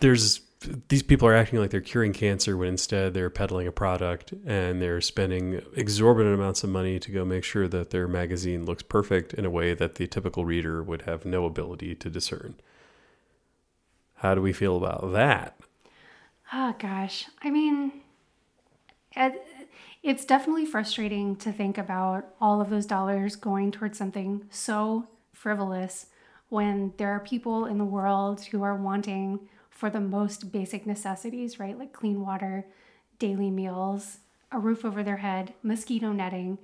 there's. These people are acting like they're curing cancer when instead they're peddling a product and they're spending exorbitant amounts of money to go make sure that their magazine looks perfect in a way that the typical reader would have no ability to discern. How do we feel about that? Oh, gosh. I mean, it's definitely frustrating to think about all of those dollars going towards something so frivolous when there are people in the world who are wanting for the most basic necessities, right? Like clean water, daily meals, a roof over their head, mosquito netting,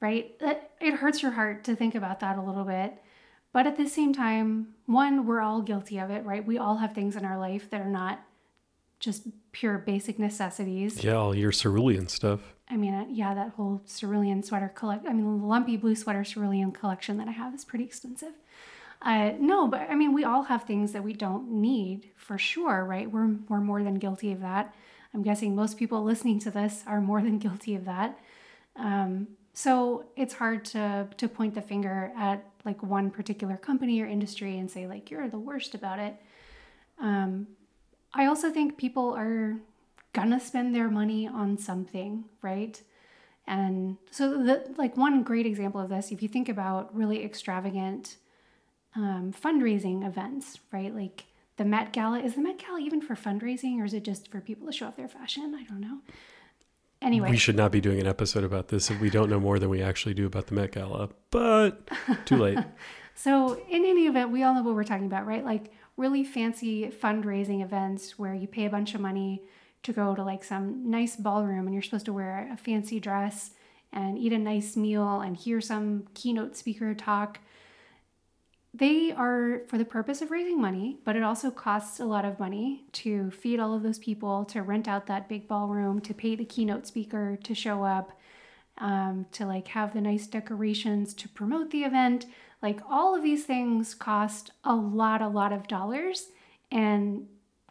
right? It hurts your heart to think about that a little bit. But at the same time, one, we're all guilty of it, right? We all have things in our life that are not just pure basic necessities. Yeah, all your cerulean stuff. I mean, yeah, that whole cerulean sweater collect, I mean, the lumpy blue sweater cerulean collection that I have is pretty extensive. Uh, no, but I mean, we all have things that we don't need for sure, right? We're, we're more than guilty of that. I'm guessing most people listening to this are more than guilty of that. Um, so it's hard to, to point the finger at like one particular company or industry and say like, you're the worst about it. Um, I also think people are gonna spend their money on something, right? And so the, like one great example of this, if you think about really extravagant um, fundraising events, right? Like the Met Gala, is the Met Gala even for fundraising or is it just for people to show off their fashion? I don't know. Anyway. We should not be doing an episode about this if we don't know more than we actually do about the Met Gala, but too late. So in any event, we all know what we're talking about, right? Like really fancy fundraising events where you pay a bunch of money to go to like some nice ballroom and you're supposed to wear a fancy dress and eat a nice meal and hear some keynote speaker talk. They are for the purpose of raising money, but it also costs a lot of money to feed all of those people, to rent out that big ballroom, to pay the keynote speaker to show up, um, to like have the nice decorations to promote the event. Like all of these things cost a lot, a lot of dollars. And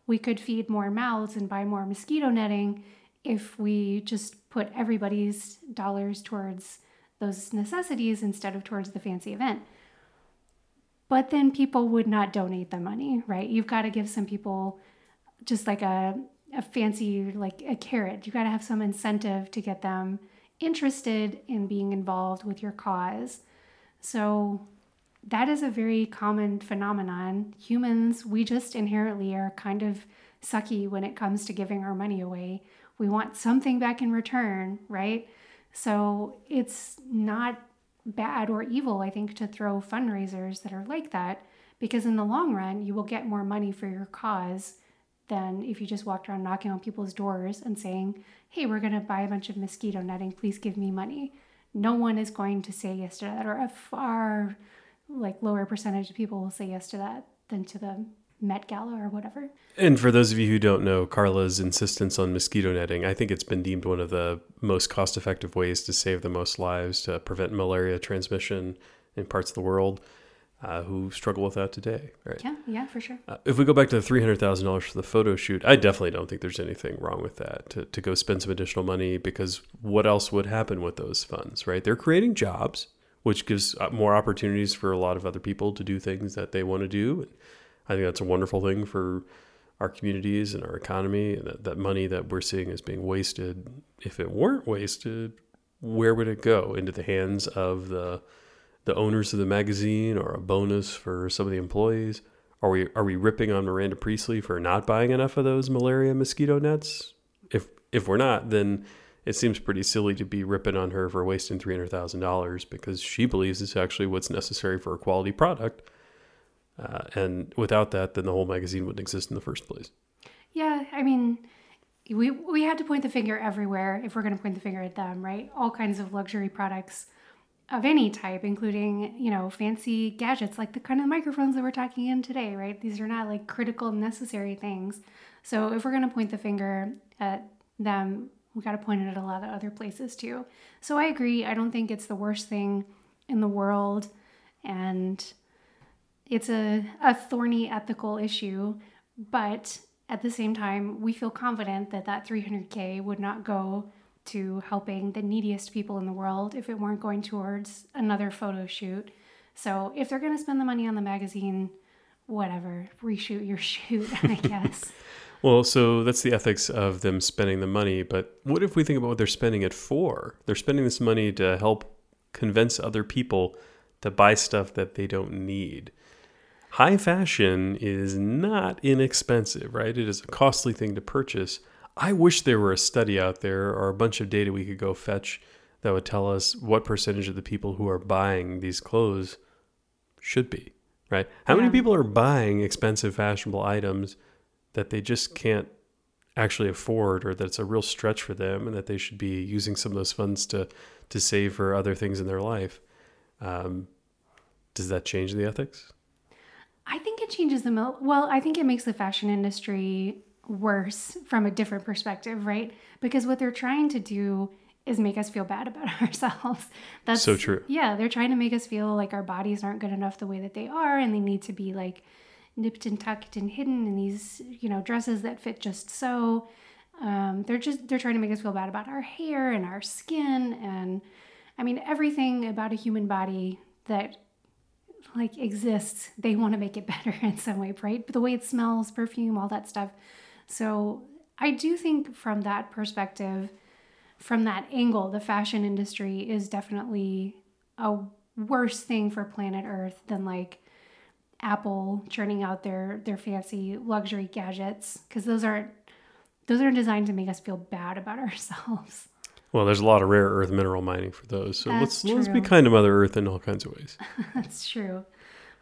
we could feed more mouths and buy more mosquito netting if we just put everybody's dollars towards those necessities instead of towards the fancy event. But then people would not donate the money, right? You've got to give some people just like a, a fancy, like a carrot. You've got to have some incentive to get them interested in being involved with your cause. So that is a very common phenomenon. Humans, we just inherently are kind of sucky when it comes to giving our money away. We want something back in return, right? So it's not bad or evil, I think, to throw fundraisers that are like that, because in the long run, you will get more money for your cause than if you just walked around knocking on people's doors and saying, hey, we're going to buy a bunch of mosquito netting, please give me money. No one is going to say yes to that, or a far like lower percentage of people will say yes to that than to the Met Gala or whatever. And for those of you who don't know, Carla's insistence on mosquito netting, I think it's been deemed one of the most cost-effective ways to save the most lives, to prevent malaria transmission in parts of the world uh, who struggle with that today. Right? Yeah, yeah, for sure. Uh, if we go back to the three hundred thousand dollars for the photo shoot, I definitely don't think there's anything wrong with that, to, to go spend some additional money, because what else would happen with those funds, right? They're creating jobs, which gives more opportunities for a lot of other people to do things that they want to do. And I think that's a wonderful thing for our communities and our economy. And that, that money that we're seeing is being wasted. If it weren't wasted, where would it go? Into the hands of the the owners of the magazine, or a bonus for some of the employees? Are we are we ripping on Miranda Priestley for not buying enough of those malaria mosquito nets? If if we're not, then it seems pretty silly to be ripping on her for wasting three hundred thousand dollars, because she believes it's actually what's necessary for a quality product. Uh, and without that, then the whole magazine wouldn't exist in the first place. Yeah, I mean, we we had to point the finger everywhere if we're going to point the finger at them, right? All kinds of luxury products of any type, including, you know, fancy gadgets like the kind of microphones that we're talking in today, right? These are not like critical, necessary things. So if we're going to point the finger at them, we got to point it at a lot of other places too. So I agree. I don't think it's the worst thing in the world. And it's a, a thorny ethical issue. But at the same time, we feel confident that that three hundred K would not go to helping the neediest people in the world if it weren't going towards another photo shoot. So if they're going to spend the money on the magazine, whatever, reshoot your shoot, I guess. Well, so that's the ethics of them spending the money. But what if we think about what they're spending it for? They're spending this money to help convince other people to buy stuff that they don't need. High fashion is not inexpensive, right? It is a costly thing to purchase. I wish there were a study out there or a bunch of data we could go fetch that would tell us what percentage of the people who are buying these clothes should be, right? How yeah. many people are buying expensive fashionable items that they just can't actually afford, or that's a real stretch for them, and that they should be using some of those funds to to save for other things in their life? Um, does that change the ethics? I think it changes the... Mil- well, I think it makes the fashion industry worse from a different perspective, right? Because what they're trying to do is make us feel bad about ourselves. That's so true. Yeah, they're trying to make us feel like our bodies aren't good enough the way that they are, and they need to be like nipped and tucked and hidden in these, you know, dresses that fit just so. Um, they're just, they're trying to make us feel bad about our hair and our skin. And I mean, everything about a human body that like exists, they want to make it better in some way, right? But the way it smells, perfume, all that stuff. So I do think from that perspective, from that angle, the fashion industry is definitely a worse thing for planet Earth than like Apple churning out their their fancy luxury gadgets, because those aren't those aren't designed to make us feel bad about ourselves. Well, there's a lot of rare earth mineral mining for those, so That's let's true. let's be kind to Mother Earth in all kinds of ways. That's true,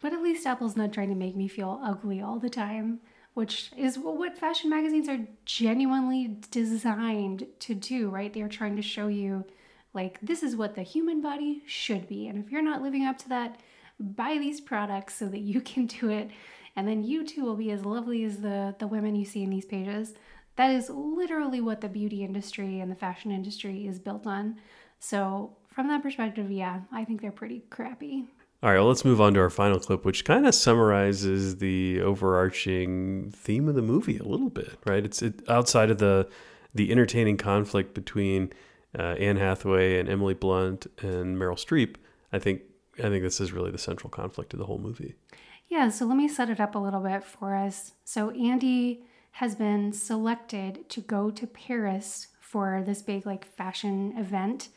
but at least Apple's not trying to make me feel ugly all the time, which is what fashion magazines are genuinely designed to do, right? They're trying to show you, like, this is what the human body should be, and if you're not living up to that, buy these products so that you can do it, and then you too will be as lovely as the, the women you see in these pages. That is literally what the beauty industry and the fashion industry is built on. So from that perspective, yeah, I think they're pretty crappy. All right, well, let's move on to our final clip, which kind of summarizes the overarching theme of the movie a little bit, right? It's it, outside of the the entertaining conflict between uh, Anne Hathaway and Emily Blunt and Meryl Streep, I think I think this is really the central conflict of the whole movie. Yeah, so let me set it up a little bit for us. So Andy has been selected to go to Paris for this big like fashion event.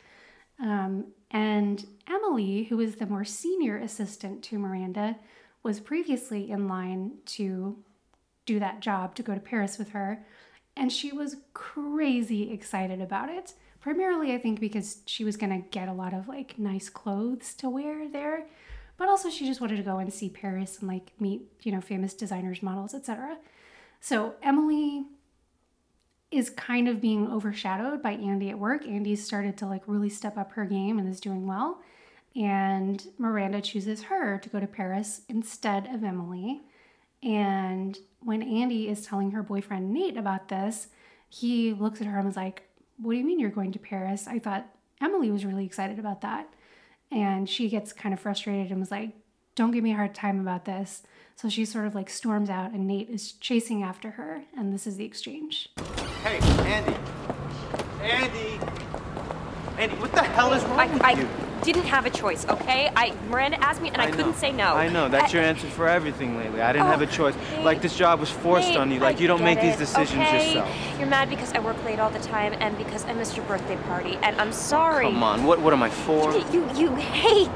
Um, and Emily, who is the more senior assistant to Miranda, was previously in line to do that job, to go to Paris with her. And she was crazy excited about it. Primarily, I think, because she was going to get a lot of, like, nice clothes to wear there. But also she just wanted to go and see Paris and, like, meet, you know, famous designers, models, et cetera. So Emily is kind of being overshadowed by Andy at work. Andy's started to, like, really step up her game and is doing well. And Miranda chooses her to go to Paris instead of Emily. And when Andy is telling her boyfriend Nate about this, he looks at her and is like, what do you mean you're going to Paris? I thought Emily was really excited about that. And she gets kind of frustrated and was like, don't give me a hard time about this. So she sort of like storms out and Nate is chasing after her. And this is the exchange. Hey, Andy. Andy. Andy, what the hell is wrong I, with I you? I didn't have a choice, okay? I Miranda asked me and I, I couldn't say no. I know. That's I, your answer for everything lately. I didn't oh, have a choice. Nate, like, this job was forced Nate, on you. Like, I you don't make it. these decisions okay. yourself. You're mad because I work late all the time and because I missed your birthday party. And I'm sorry. Oh, come on. What What am I for? You, you you hate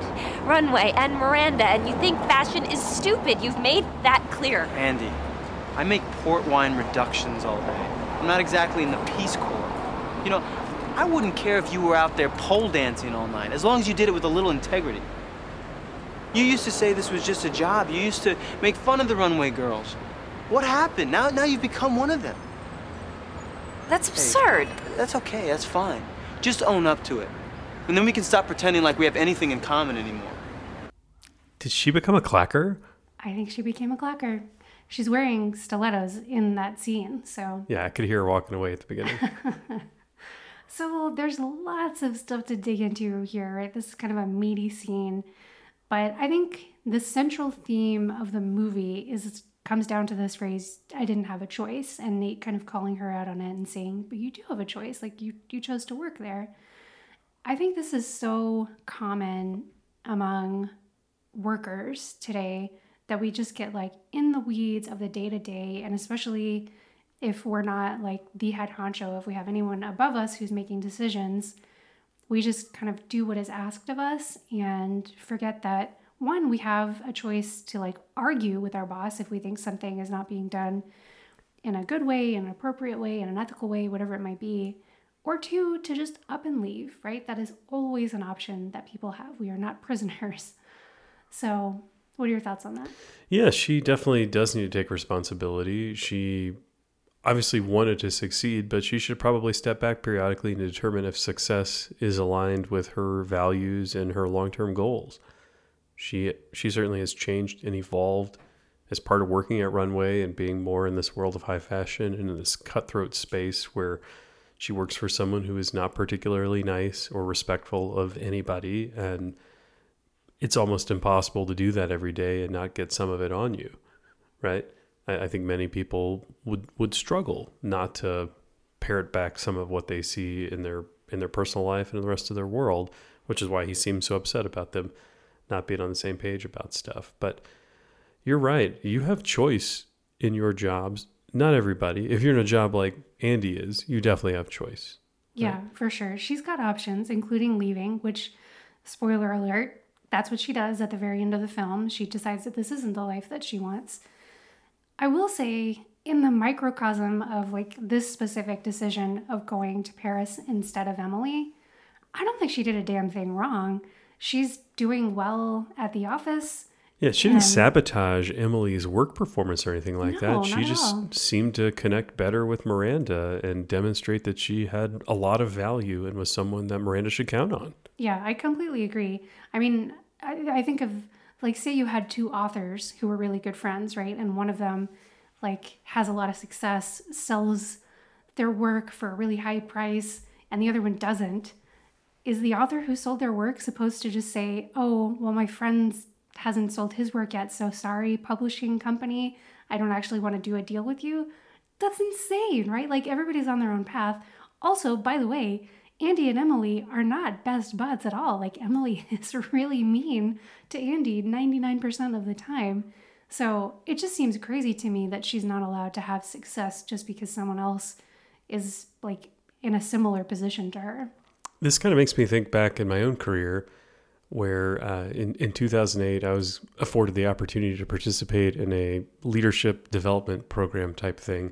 Runway and Miranda and you think fashion is stupid. You've made that clear. Andy, I make port wine reductions all day. I'm not exactly in the Peace Corps. You know, I wouldn't care if you were out there pole dancing all night, as long as you did it with a little integrity. You used to say this was just a job. You used to make fun of the runway girls. What happened? Now, now you've become one of them. That's absurd. Hey, that's okay. That's fine. Just own up to it. And then we can stop pretending like we have anything in common anymore. Did she become a clacker? I think she became a clacker. She's wearing stilettos in that scene, so... Yeah, I could hear her walking away at the beginning. So there's lots of stuff to dig into here, right? This is kind of a meaty scene. But I think the central theme of the movie is comes down to this phrase, I didn't have a choice. And Nate kind of calling her out on it and saying, but you do have a choice. Like, you, you chose to work there. I think this is so common among workers today that we just get, like, in the weeds of the day-to-day, and especially... if we're not like the head honcho, if we have anyone above us who's making decisions, we just kind of do what is asked of us and forget that, one, we have a choice to like argue with our boss if we think something is not being done in a good way, in an appropriate way, in an ethical way, whatever it might be, or two, to just up and leave, right? That is always an option that people have. We are not prisoners. So what are your thoughts on that? Yeah, she definitely does need to take responsibility. She... obviously wanted to succeed, but she should probably step back periodically and determine if success is aligned with her values and her long-term goals. She she certainly has changed and evolved as part of working at Runway and being more in this world of high fashion and in this cutthroat space where she works for someone who is not particularly nice or respectful of anybody. And it's almost impossible to do that every day and not get some of it on you, right? I think many people would, would struggle not to parrot back some of what they see in their in their personal life and in the rest of their world, which is why he seems so upset about them not being on the same page about stuff. But you're right. You have choice in your jobs. Not everybody. If you're in a job like Andy is, you definitely have choice. Yeah, right? For sure. She's got options, including leaving, which, spoiler alert, that's what she does at the very end of the film. She decides that this isn't the life that she wants. I will say, in the microcosm of like this specific decision of going to Paris instead of Emily, I don't think she did a damn thing wrong. She's doing well at the office. Yeah, she didn't sabotage Emily's work performance or anything like no, that. She just all. seemed to connect better with Miranda and demonstrate that she had a lot of value and was someone that Miranda should count on. Yeah, I completely agree. I mean, I, I think of, like, say you had two authors who were really good friends, right? And one of them, like, has a lot of success, sells their work for a really high price, and the other one doesn't. Is the author who sold their work supposed to just say, oh, well, my friend's hasn't sold his work yet, so sorry, publishing company, I don't actually want to do a deal with you? That's insane, right? Like, everybody's on their own path. Also, by the way, Andy and Emily are not best buds at all. Like, Emily is really mean to Andy ninety-nine percent of the time. So it just seems crazy to me that she's not allowed to have success just because someone else is, like, in a similar position to her. This kind of makes me think back in my own career, where uh, in, in two thousand eight, I was afforded the opportunity to participate in a leadership development program type thing,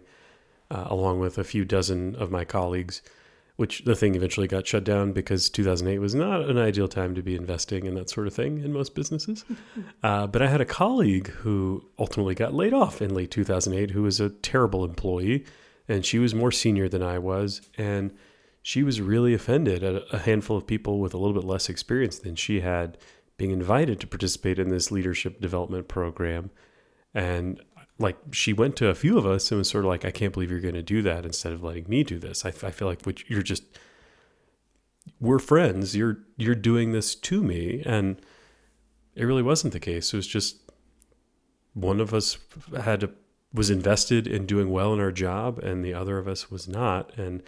uh, along with a few dozen of my colleagues, which the thing eventually got shut down because two thousand eight was not an ideal time to be investing in that sort of thing in most businesses. Uh, but I had a colleague who ultimately got laid off in late two thousand eight, who was a terrible employee, and she was more senior than I was, and she was really offended at a handful of people with a little bit less experience than she had being invited to participate in this leadership development program. And like, she went to a few of us and was sort of like, I can't believe you're going to do that instead of letting me do this. I, I feel like which, you're just, we're friends. You're, you're doing this to me. And it really wasn't the case. It was just one of us had to, was invested in doing well in our job and the other of us was not. And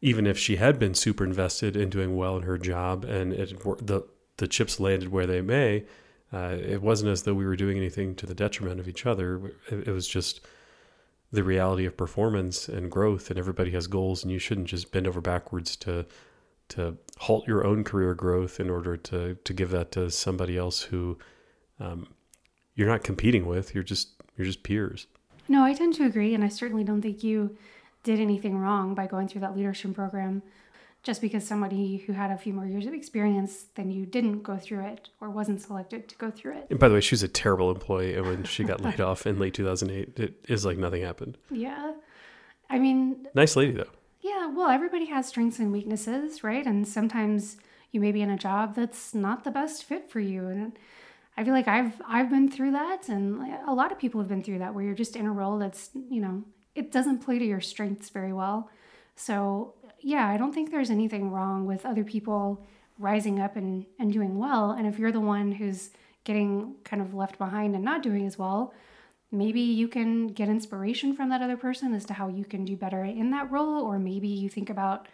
even if she had been super invested in doing well in her job and it, the the chips landed where they may, uh, it wasn't as though we were doing anything to the detriment of each other. It, it was just the reality of performance and growth, and everybody has goals, and you shouldn't just bend over backwards to to halt your own career growth in order to to give that to somebody else who um, you're not competing with. You're just you're just peers. No, I tend to agree, and I certainly don't think you did anything wrong by going through that leadership program. Just because somebody who had a few more years of experience than you didn't go through it or wasn't selected to go through it. And by the way, she was a terrible employee, and when she got laid off in late two thousand eight, it is like nothing happened. Yeah. I mean... Nice lady, though. Yeah, well, everybody has strengths and weaknesses, right? And sometimes you may be in a job that's not the best fit for you. And I feel like I've I've been through that, and a lot of people have been through that, where you're just in a role that's, you know... it doesn't play to your strengths very well. So yeah, I don't think there's anything wrong with other people rising up and, and doing well. And if you're the one who's getting kind of left behind and not doing as well, maybe you can get inspiration from that other person as to how you can do better in that role. Or maybe you think about,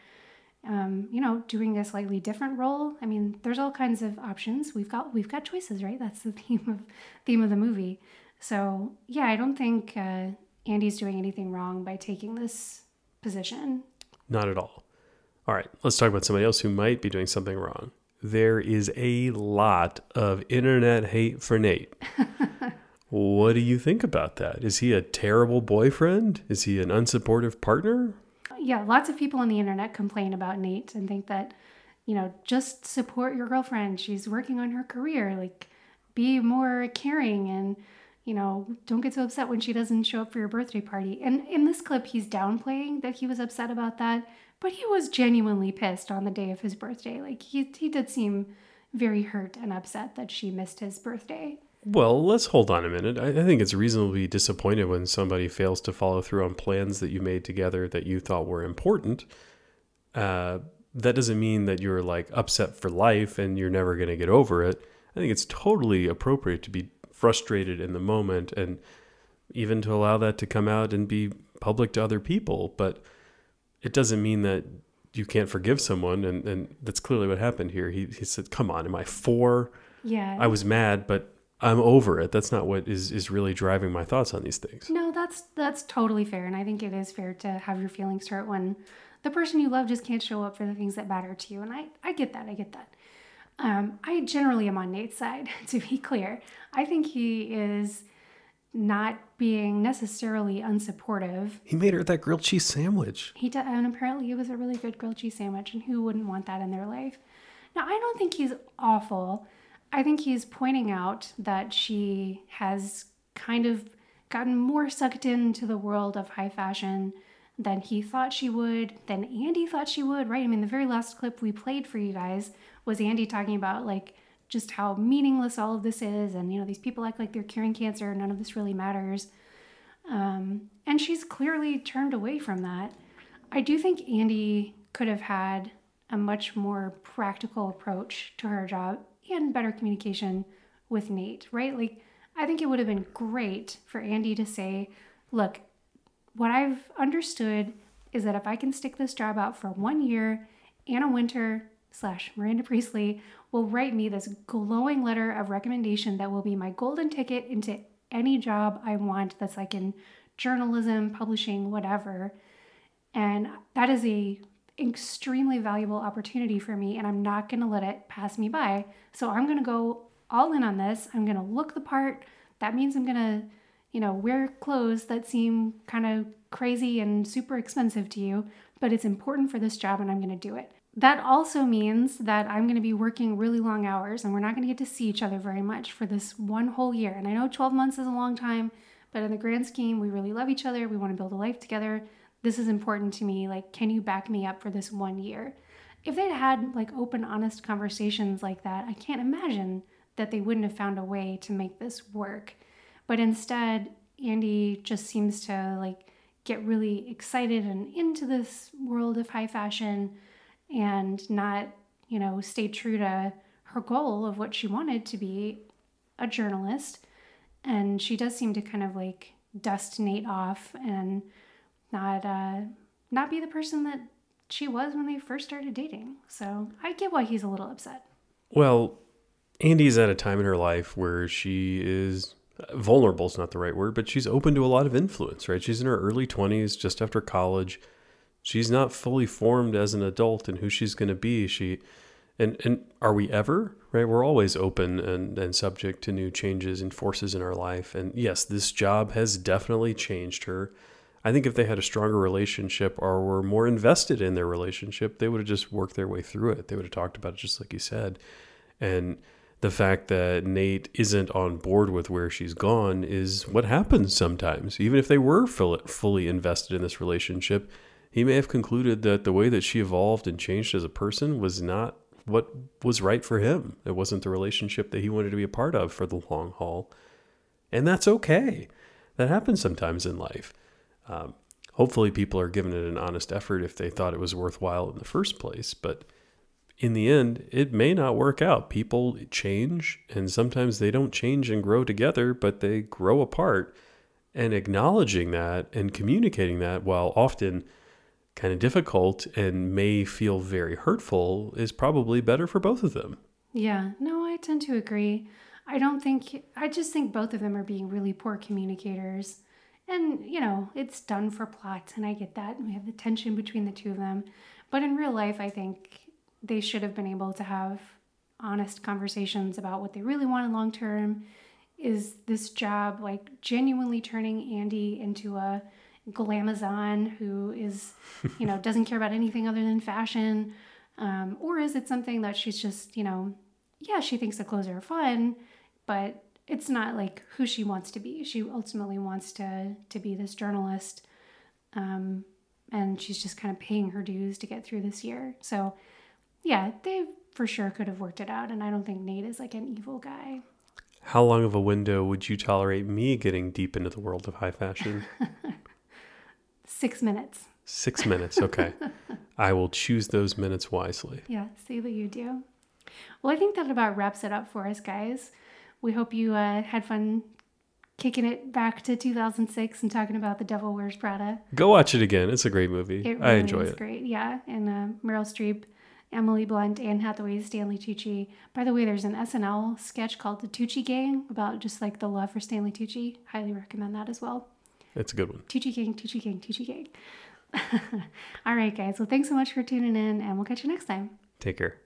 um, you know, doing a slightly different role. I mean, there's all kinds of options. We've got, we've got choices, right? That's the theme of theme of the movie. So yeah, I don't think, uh, Andy's doing anything wrong by taking this position. Not at all. All right, let's talk about somebody else who might be doing something wrong. There is a lot of internet hate for Nate. What do you think about that? Is he a terrible boyfriend? Is he an unsupportive partner? Yeah, lots of people on the internet complain about Nate and think that, you know, just support your girlfriend. She's working on her career. Like, be more caring and, you know, don't get so upset when she doesn't show up for your birthday party. And in this clip, he's downplaying that he was upset about that, but he was genuinely pissed on the day of his birthday. Like, he he did seem very hurt and upset that she missed his birthday. Well, let's hold on a minute. I, I think it's reasonable to be disappointed when somebody fails to follow through on plans that you made together that you thought were important. Uh, that doesn't mean that you're, like, upset for life and you're never going to get over it. I think it's totally appropriate to be frustrated in the moment and even to allow that to come out and be public to other people. But it doesn't mean that you can't forgive someone. And, and that's clearly what happened here. He, he said, come on, am I four? Yeah. I was mad, but I'm over it. That's not what is, is really driving my thoughts on these things. No, that's that's totally fair. And I think it is fair to have your feelings hurt when the person you love just can't show up for the things that matter to you. And I, I get that. I get that. Um, I generally am on Nate's side, to be clear. I think he is not being necessarily unsupportive. He made her that grilled cheese sandwich. He did, and apparently it was a really good grilled cheese sandwich, and who wouldn't want that in their life? Now, I don't think he's awful. I think he's pointing out that she has kind of gotten more sucked into the world of high fashion than he thought she would, than Andy thought she would, right? I mean, the very last clip we played for you guys was Andy talking about, like, just how meaningless all of this is. And, you know, these people act like they're curing cancer. None of this really matters. Um, and she's clearly turned away from that. I do think Andy could have had a much more practical approach to her job and better communication with Nate, right? Like, I think it would have been great for Andy to say, look, what I've understood is that if I can stick this job out for one year, Anna Wintour slash Miranda Priestley will write me this glowing letter of recommendation that will be my golden ticket into any job I want that's like in journalism, publishing, whatever. And that is a extremely valuable opportunity for me, and I'm not going to let it pass me by. So I'm going to go all in on this. I'm going to look the part. That means I'm going to, you know, wear clothes that seem kind of crazy and super expensive to you, but it's important for this job and I'm going to do it. That also means that I'm going to be working really long hours and we're not going to get to see each other very much for this one whole year. And I know twelve months is a long time, but in the grand scheme, we really love each other. We want to build a life together. This is important to me. Like, can you back me up for this one year? If they'd had like open, honest conversations like that, I can't imagine that they wouldn't have found a way to make this work. But instead, Andy just seems to like get really excited and into this world of high fashion and not, you know, stay true to her goal of what she wanted to be, a journalist. And she does seem to kind of like dust Nate off and not uh, not be the person that she was when they first started dating. So I get why he's a little upset. Well, Andy's at a time in her life where she is vulnerable, is not the right word, but she's open to a lot of influence, right? She's in her early twenties, just after college. She's not fully formed as an adult and who she's going to be. She, and, and are we ever, right? We're always open and, and subject to new changes and forces in our life. And yes, this job has definitely changed her. I think if they had a stronger relationship or were more invested in their relationship, they would have just worked their way through it. They would have talked about it, just like you said. And the fact that Nate isn't on board with where she's gone is what happens sometimes. Even if they were fully invested in this relationship, he may have concluded that the way that she evolved and changed as a person was not what was right for him. It wasn't the relationship that he wanted to be a part of for the long haul. And that's okay. That happens sometimes in life. Um, hopefully people are giving it an honest effort if they thought it was worthwhile in the first place. But in the end, it may not work out. People change, and sometimes they don't change and grow together, but they grow apart. And acknowledging that and communicating that, while often kind of difficult and may feel very hurtful, is probably better for both of them. Yeah, no, I tend to agree. I don't think, I just think both of them are being really poor communicators. And, you know, it's done for plot, and I get that. We have the tension between the two of them. But in real life, I think they should have been able to have honest conversations about what they really wanted long term. Is this job, like, genuinely turning Andy into a glamazon who is, you know, doesn't care about anything other than fashion? Um, or is it something that she's just, you know, yeah, she thinks the clothes are fun, but it's not like who she wants to be. She ultimately wants to to be this journalist. Um, and she's just kind of paying her dues to get through this year. So yeah, they for sure could have worked it out. And I don't think Nate is like an evil guy. How long of a window would you tolerate me getting deep into the world of high fashion? Six minutes. Six minutes. Okay. I will choose those minutes wisely. Yeah. See that you do. Well, I think that about wraps it up for us, guys. We hope you uh, had fun kicking it back to two thousand six and talking about The Devil Wears Prada. Go watch it again. It's a great movie. It really I enjoy is it. It's great, yeah. And uh, Meryl Streep Emily Blunt, Anne Hathaway, Stanley Tucci. By the way, there's an S N L sketch called The Tucci Gang about just like the love for Stanley Tucci. Highly recommend that as well. It's a good one. Tucci Gang, Tucci Gang, Tucci Gang. All right, guys. Well, thanks so much for tuning in, and we'll catch you next time. Take care.